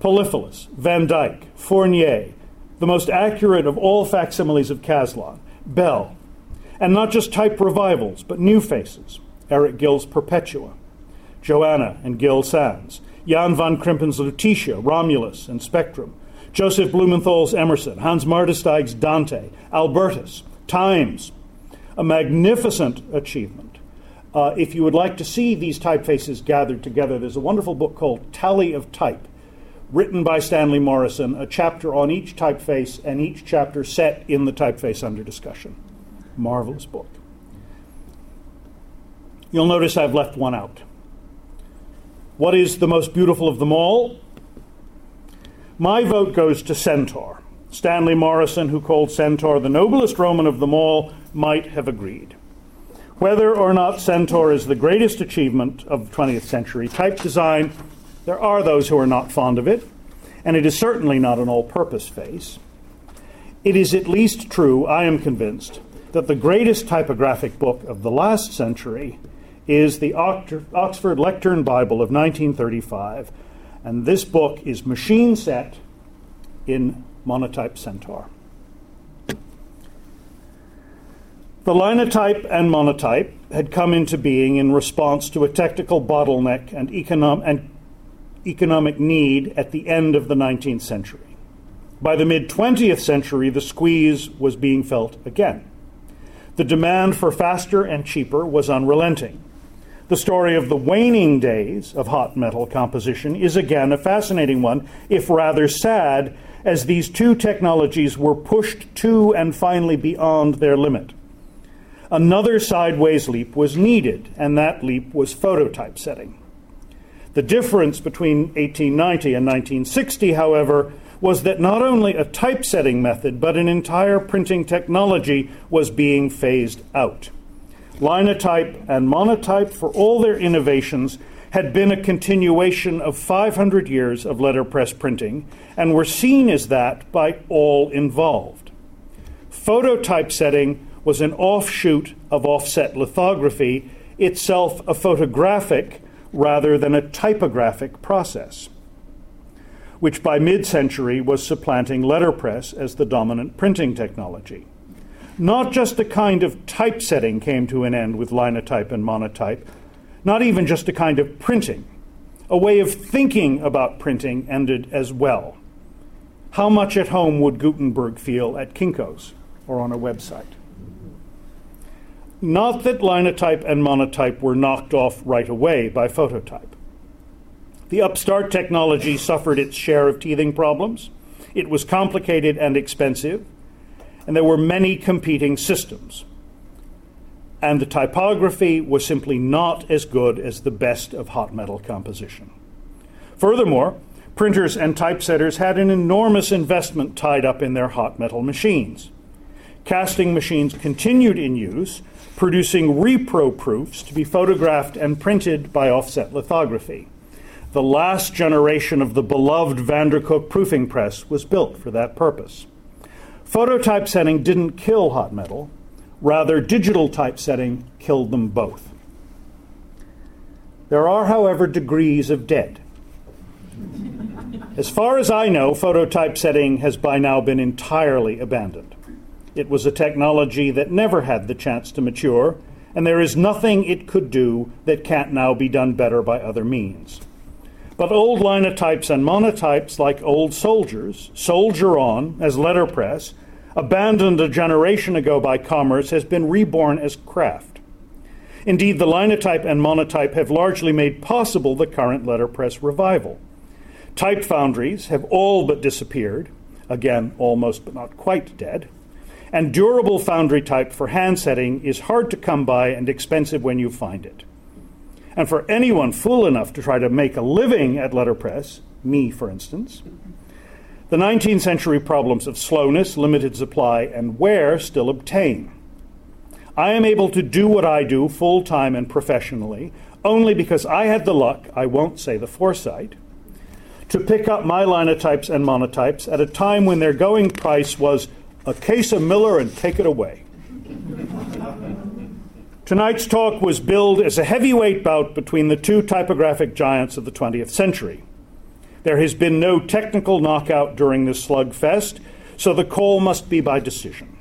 Poliphilus, Van Dyck, Fournier, the most accurate of all facsimiles of Caslon, Bell, and not just type revivals, but new faces, Eric Gill's Perpetua, Joanna and Gill Sans, Jan van Krimpen's Lutetia, Romulus, and Spectrum, Joseph Blumenthal's Emerson, Hans Mardersteig's Dante, Albertus, Times, a magnificent achievement. Uh, if you would like to see these typefaces gathered together, there's a wonderful book called Tally of Type, written by Stanley Morrison, a chapter on each typeface and each chapter set in the typeface under discussion. Marvelous book. You'll notice I've left one out. What is the most beautiful of them all? My vote goes to Centaur. Stanley Morrison, who called Centaur the noblest Roman of them all, might have agreed. Whether or not Centaur is the greatest achievement of twentieth century type design, there are those who are not fond of it. and it is certainly not an all-purpose face. It is at least true, I am convinced, that the greatest typographic book of the last century is the Oxford Lectern Bible of nineteen thirty-five, and this book is machine set in Monotype Centaur. The Linotype and Monotype had come into being in response to a technical bottleneck and, econo- and economic need at the end of the nineteenth century. By the mid-twentieth century, the squeeze was being felt again. The demand for faster and cheaper was unrelenting. The story of the waning days of hot metal composition is again a fascinating one, if rather sad, as these two technologies were pushed to and finally beyond their limit. Another sideways leap was needed, and that leap was phototype setting. The difference between eighteen ninety and nineteen sixty, however, was that not only a typesetting method, but an entire printing technology was being phased out. Linotype and Monotype, for all their innovations, had been a continuation of five hundred years of letterpress printing, and were seen as that by all involved. Phototype setting was an offshoot of offset lithography, itself a photographic rather than a typographic process, which by mid-century was supplanting letterpress as the dominant printing technology. Not just the kind of typesetting came to an end with Linotype and Monotype, not even just a kind of printing. A way of thinking about printing ended as well. How much at home would Gutenberg feel at Kinko's or on a website? Not that Linotype and Monotype were knocked off right away by phototype. The upstart technology suffered its share of teething problems. It was complicated and expensive, and there were many competing systems. And the typography was simply not as good as the best of hot metal composition. Furthermore, printers and typesetters had an enormous investment tied up in their hot metal machines. Casting machines continued in use, producing repro proofs to be photographed and printed by offset lithography. The last generation of the beloved van der Kolk proofing press was built for that purpose. Phototype setting didn't kill hot metal. Rather, digital typesetting killed them both. There are, however, degrees of dead. As far as I know, phototype setting has by now been entirely abandoned. It was a technology that never had the chance to mature, and there is nothing it could do that can't now be done better by other means. But old Linotypes and Monotypes, like old soldiers, soldier on as letterpress, abandoned a generation ago by commerce, has been reborn as craft. Indeed, the Linotype and Monotype have largely made possible the current letterpress revival. Type foundries have all but disappeared, again, almost but not quite dead, and durable foundry type for handsetting is hard to come by and expensive when you find it. And for anyone fool enough to try to make a living at letterpress, me for instance, the nineteenth century problems of slowness, limited supply, and wear still obtain. I am able to do what I do full-time and professionally only because I had the luck, I won't say the foresight, to pick up my Linotypes and Monotypes at a time when their going price was a case of Miller and take it away. Tonight's talk was billed as a heavyweight bout between the two typographic giants of the twentieth century. There has been no technical knockout during this slugfest, so the call must be by decision.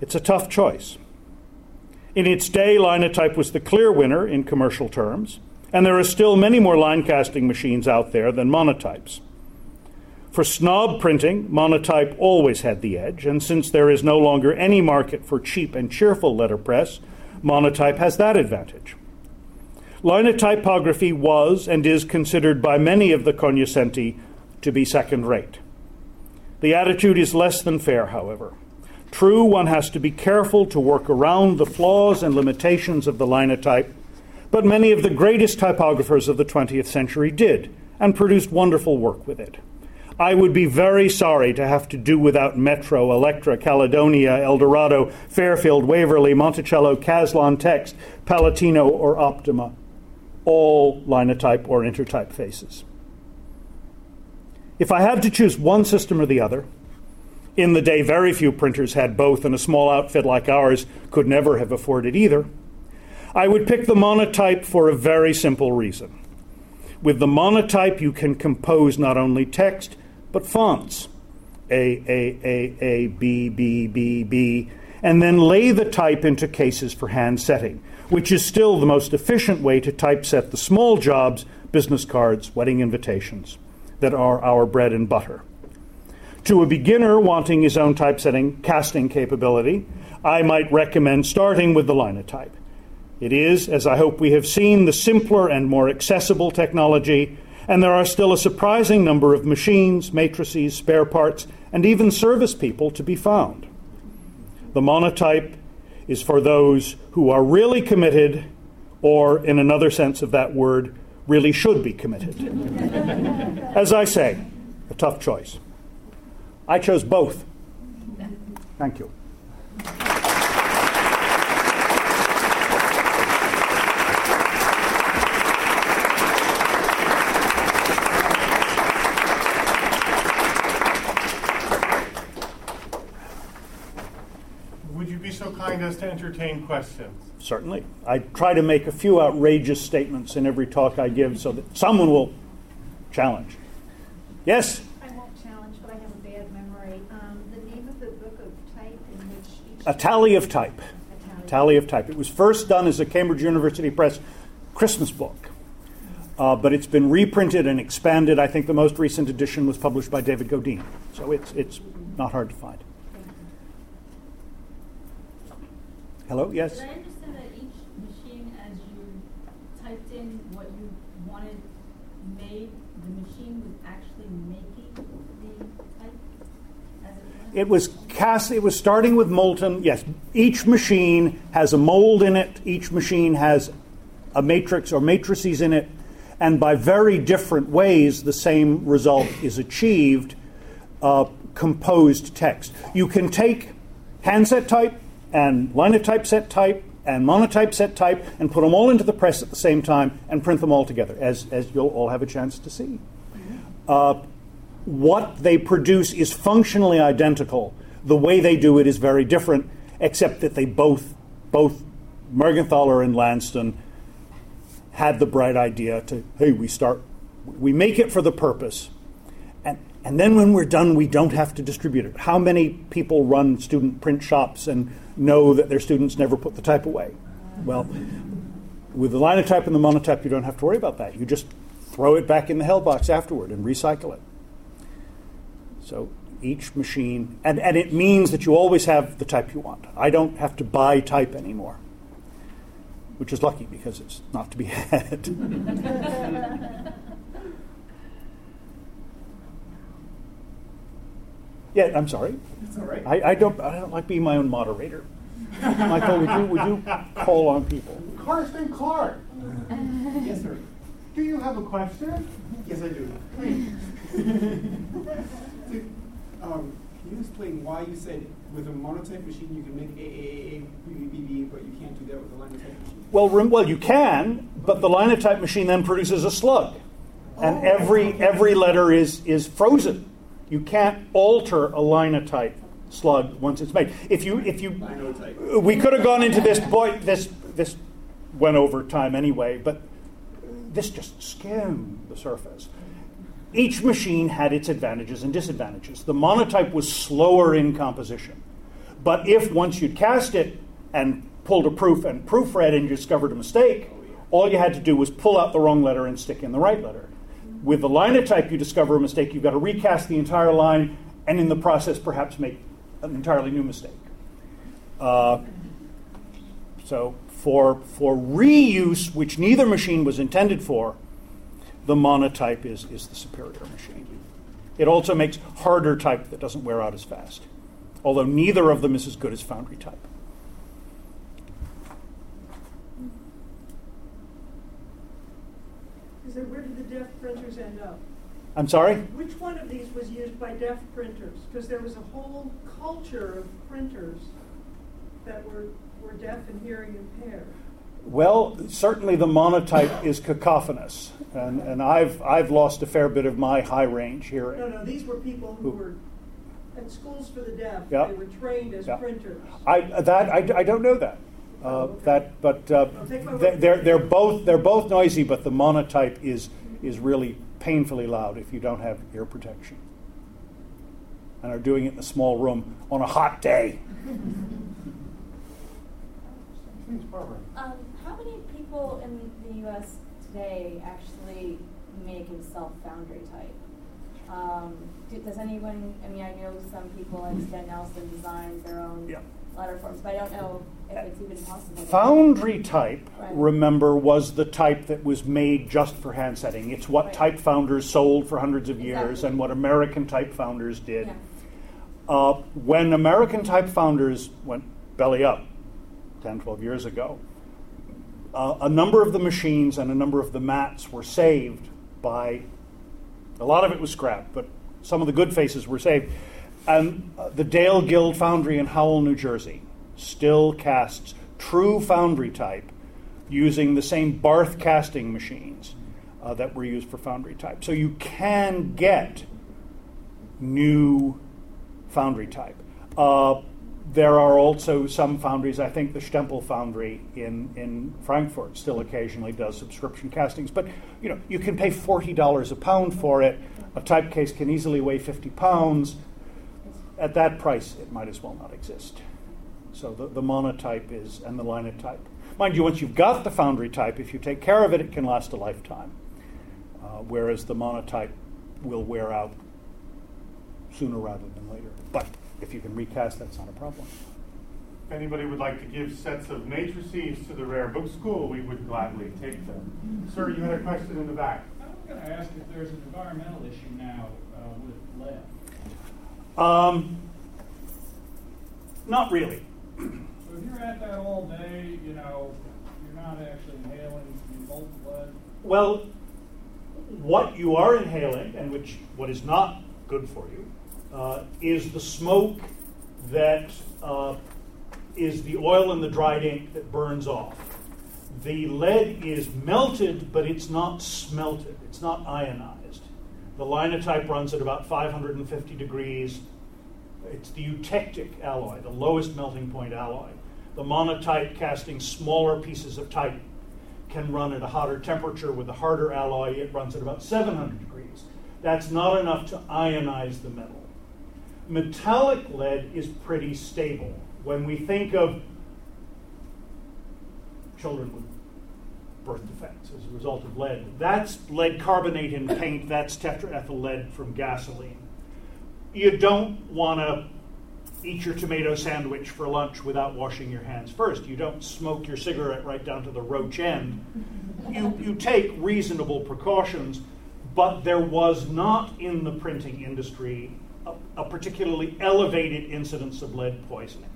It's a tough choice. In its day, Linotype was the clear winner in commercial terms, and there are still many more line casting machines out there than Monotypes. For snob printing, Monotype always had the edge, and since there is no longer any market for cheap and cheerful letterpress, Monotype has that advantage. Linotypography was and is considered by many of the cognoscenti to be second-rate. The attitude is less than fair, however. True, one has to be careful to work around the flaws and limitations of the Linotype, but many of the greatest typographers of the twentieth century did, and produced wonderful work with it. I would be very sorry to have to do without Metro, Electra, Caledonia, Eldorado, Fairfield, Waverly, Monticello, Caslon Text, Palatino, or Optima, all Linotype or Intertype faces. If I had to choose one system or the other, in the day very few printers had both, and a small outfit like ours could never have afforded either, I would pick the monotype for a very simple reason. With the monotype, you can compose not only text, but fonts. A, A, A, A, B, B, B, B, and then lay the type into cases for hand setting, which is still the most efficient way to typeset the small jobs, business cards, wedding invitations, that are our bread and butter. To a beginner wanting his own typesetting casting capability, I might recommend starting with the Linotype. It is, as I hope we have seen, the simpler and more accessible technology, and there are still a surprising number of machines, matrices, spare parts, and even service people to be found. The monotype is for those who are really committed, or, in another sense of that word, really should be committed. As I say, a tough choice. I chose both. Thank you. Us to entertain questions. Certainly. I try to make a few outrageous statements in every talk I give so that someone will challenge. Yes? I won't challenge, but I have a bad memory. Um, the name of the book of type in which each... A Tally of Type. A tally. tally of Type. It was first done as a Cambridge University Press Christmas book, uh, but it's been reprinted and expanded. I think the most recent edition was published by David Godine, so it's, it's not hard to find. Hello, yes? Did I understand that each machine, as you typed in what you wanted made, the machine was actually making the type? As it, it was cast, it was starting with molten, yes. Each machine has a mold in it, each machine has a matrix or matrices in it, and by very different ways, the same result is achieved, uh, composed text. You can take handset type, and Linotype set type, and Monotype set type, and put them all into the press at the same time and print them all together, as, as you'll all have a chance to see. Uh, what they produce is functionally identical. The way they do it is very different, except that they both, both Mergenthaler and Lanston had the bright idea to, hey, we start, we make it for the purpose, and and then when we're done, we don't have to distribute it. How many people run student print shops and know that their students never put the type away? Well, with the Linotype and the Monotype, you don't have to worry about that. You just throw it back in the hell box afterward and recycle it. So each machine, and, and it means that you always have the type you want. I don't have to buy type anymore, which is lucky because it's not to be had. Yeah, I'm sorry. It's all right. I, I don't. I don't like being my own moderator. Michael, would you would you call on people? Carson Clark. Yes, sir. Do you have a question? Yes, I do. Please. um, can you explain why you said with a monotype machine you can make A A A B B B, but you can't do that with a Linotype machine? Well, well, you can, but the Linotype machine then produces a slug, and oh, every okay. every letter is is frozen. You can't alter a Linotype slug once it's made. If you, if you, Linotype. We could have gone into this. Boy, this this went over time anyway, but this just skimmed the surface. Each machine had its advantages and disadvantages. The monotype was slower in composition, but if once you'd cast it and pulled a proof and proofread and you discovered a mistake, all you had to do was pull out the wrong letter and stick in the right letter. With the Linotype, you discover a mistake, you've got to recast the entire line, and in the process, perhaps make an entirely new mistake. Uh, so for, for reuse, which neither machine was intended for, the Monotype is, is the superior machine. It also makes harder type that doesn't wear out as fast, although neither of them is as good as foundry type. So where did the deaf printers end up? I'm sorry? Which one of these was used by deaf printers? Because there was a whole culture of printers that were, were deaf and hearing impaired. Well, certainly the monotype is cacophonous. and and I've I've lost a fair bit of my high range hearing. No, no, these were people who, who were at schools for the deaf. Yep. They were trained as yep. printers. I that I, I don't know that. Uh, oh, okay. That but uh, they, they're they're both they're both noisy, but the monotype is is really painfully loud if you don't have ear protection, and are doing it in a small room on a hot day. Um, how many people in the U S today actually make and sell foundry type? Um, do, does anyone? I mean, I know some people like Stan Nelson designs their own yeah. letter forms, but I don't know if it's even possible. Foundry type, right. remember, was the type that was made just for handsetting. It's what right. type founders sold for hundreds of exactly. years, and what American type founders did. Yeah. Uh, when American type founders went belly up ten, twelve years ago, uh, a number of the machines and a number of the mats were saved by, a lot of it was scrapped, but some of the good faces were saved. And uh, the Dale Guild Foundry in Howell, New Jersey, still casts true foundry type using the same Barth casting machines uh, that were used for foundry type. So you can get new foundry type. Uh, There are also some foundries, I think the Stempel foundry in, in Frankfurt still occasionally does subscription castings, but you know, you can pay forty dollars a pound for it. A typecase can easily weigh fifty pounds. At that price, it might as well not exist. So the, the monotype is, and the linotype. Mind you, once you've got the foundry type, if you take care of it, it can last a lifetime, uh, whereas the monotype will wear out sooner rather than later. But if you can recast, that's not a problem. If anybody would like to give sets of matrices to the Rare Book School, we would gladly take them. Sir, you had a question in the back. I'm going to ask if there's an environmental issue now uh, with lead. Um, not really. So if you're at that all day, you know, you're not actually inhaling molten lead? Well, what you are inhaling, and which what is not good for you, Uh, is the smoke that uh, is the oil and the dried ink that burns off. The lead is melted, but it's not smelted. It's not ionized. The linotype runs at about five hundred fifty degrees. It's the eutectic alloy, the lowest melting point alloy. The monotype, casting smaller pieces of type, can run at a hotter temperature. With a harder alloy, it runs at about seven hundred degrees. That's not enough to ionize the metal. Metallic lead is pretty stable. When we think of children with birth defects as a result of lead, that's lead carbonate in paint, that's tetraethyl lead from gasoline. You don't want to eat your tomato sandwich for lunch without washing your hands first. You don't smoke your cigarette right down to the roach end. You, you take reasonable precautions, but there was not in the printing industry a particularly elevated incidence of lead poisoning,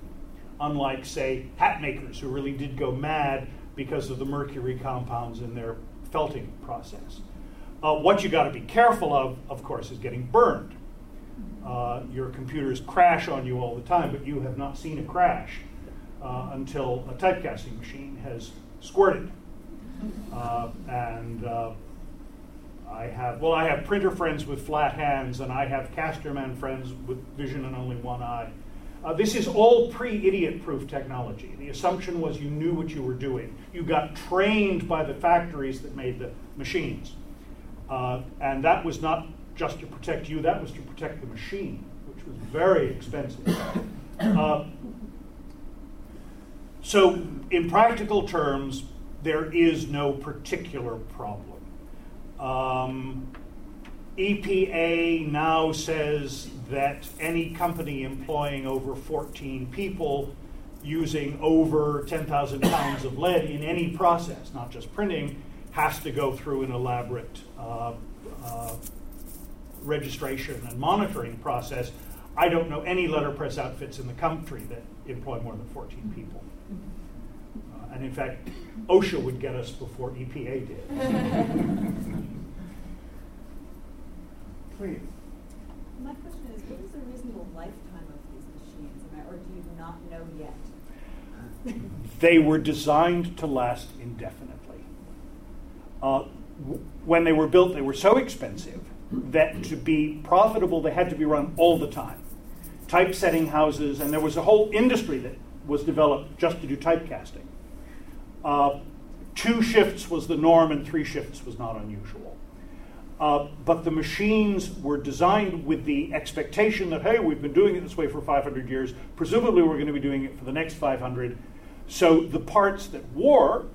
unlike, say, hat makers who really did go mad because of the mercury compounds in their felting process. Uh, what you got to be careful of, of course, is getting burned. Uh, your computers crash on you all the time, but you have not seen a crash uh, until a typecasting machine has squirted. Uh, and... Uh, I have, well, I have printer friends with flat hands, and I have casterman friends with vision and only one eye. Uh, this is all pre-idiot-proof technology. The assumption was you knew what you were doing. You got trained by the factories that made the machines. Uh, and that was not just to protect you, that was to protect the machine, which was very expensive. Uh, so, in practical terms, there is no particular problem. Um, E P A now says that any company employing over fourteen people using over ten thousand pounds of lead in any process, not just printing, has to go through an elaborate uh, uh, registration and monitoring process. I don't know any letterpress outfits in the country that employ more than fourteen people. Uh, and in fact, OSHA would get us before E P A did. Please. My question is, what is the reasonable lifetime of these machines, or do you not know yet? They were designed to last indefinitely. Uh, when they were built, they were so expensive that to be profitable, they had to be run all the time. Typesetting houses, and there was a whole industry that was developed just to do typecasting. Uh, two shifts was the norm, and three shifts was not unusual. Uh, but the machines were designed with the expectation that, hey, we've been doing it this way for five hundred years. Presumably, we're going to be doing it for the next five hundred. So the parts that wore,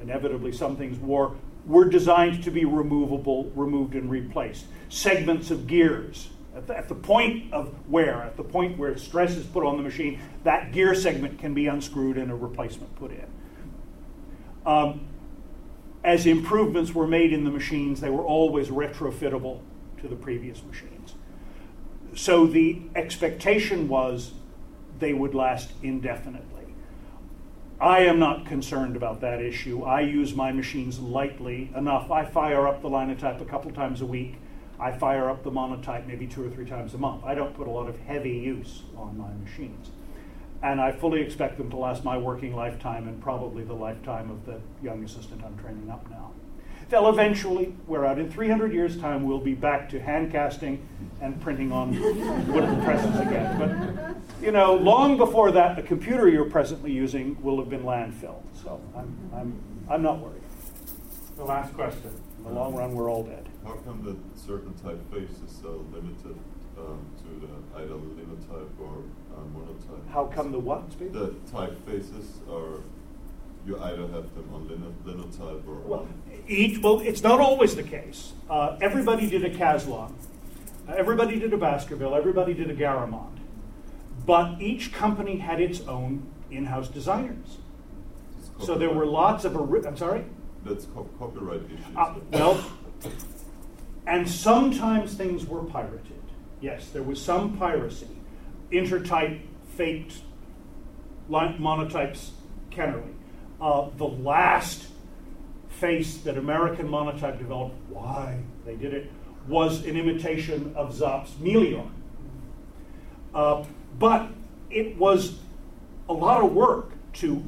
inevitably some things wore, were designed to be removable, removed and replaced. Segments of gears, at the, at the point of wear, at the point where stress is put on the machine, that gear segment can be unscrewed and a replacement put in. Um, As improvements were made in the machines, they were always retrofittable to the previous machines. So the expectation was they would last indefinitely. I am not concerned about that issue. I use my machines lightly enough. I fire up the Linotype a couple times a week. I fire up the Monotype maybe two or three times a month. I don't put a lot of heavy use on my machines. And I fully expect them to last my working lifetime and probably the lifetime of the young assistant I'm training up now. They'll eventually wear out. In three hundred years' time, we'll be back to hand casting and printing on wooden presses again. But, you know, long before that, the computer you're presently using will have been landfilled. So I'm, I'm, I'm not worried. The last question. In the long run, we're all dead. How come the certain typeface is so limited um, to the either Linotype or Monotype? How come the what? Speak? The typefaces are, you either have them on lino, Linotype or well, on... Each, well, it's not always the case. Uh, everybody did a Caslon. Uh, everybody did a Baskerville. Everybody did a Garamond. But each company had its own in-house designers. So there were lots of... Ori- I'm sorry? That's co- copyright issues. Uh, well, and sometimes things were pirated. Yes, there was some piracy. Intertype, faked, Monotypes, Kennerly. Uh, the last face that American Monotype developed, why they did it, was an imitation of Zopp's Melior. Uh, but it was a lot of work to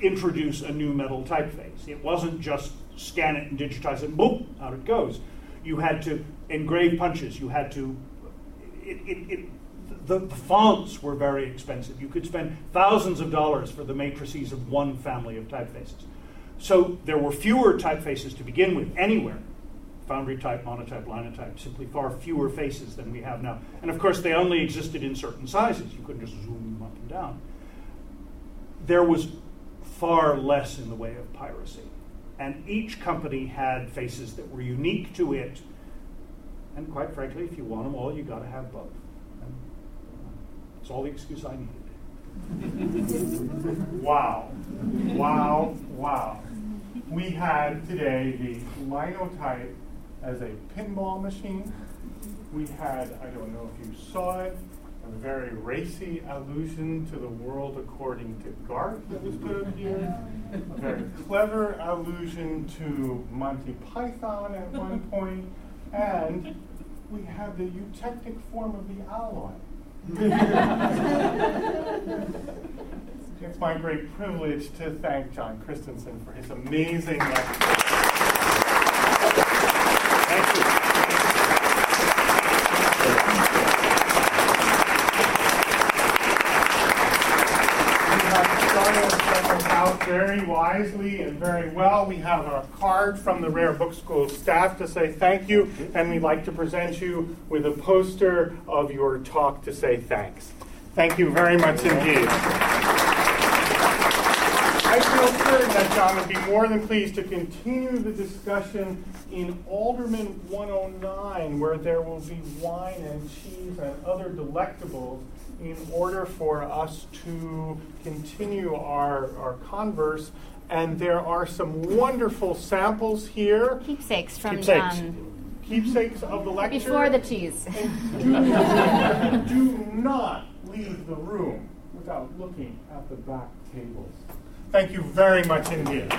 introduce a new metal typeface. It wasn't just scan it and digitize it, boom, out it goes. You had to engrave punches. You had to... It, it, it, The fonts were very expensive. You could spend thousands of dollars for the matrices of one family of typefaces. So there were fewer typefaces to begin with anywhere. Foundry type, Monotype, Linotype, simply far fewer faces than we have now. And of course, they only existed in certain sizes. You couldn't just zoom them up and down. There was far less in the way of piracy. And each company had faces that were unique to it. And quite frankly, if you want them all, you got to have both. That's all the excuse I needed. Wow. Wow. Wow. We had today the Linotype as a pinball machine. We had, I don't know if you saw it, a very racy allusion to the world according to Garth that was put up here. A very clever allusion to Monty Python at one point. And we had the eutectic form of the alloy. It's my great privilege to thank John Christensen for his amazing lecture. Thank you. We have started that went out very wisely and very well. We have a card from the Rare Book School staff to say thank you, and we'd like to present you with a poster of your talk to say thanks. Thank you very much indeed. I feel certain that John would be more than pleased to continue the discussion in Alderman one oh nine, where there will be wine and cheese and other delectables in order for us to continue our, our converse. And there are some wonderful samples here. Keepsakes from Keepsakes. John. Keepsakes of the lecture. Before the cheese. And do, do not leave the room without looking at the back tables. Thank you very much indeed.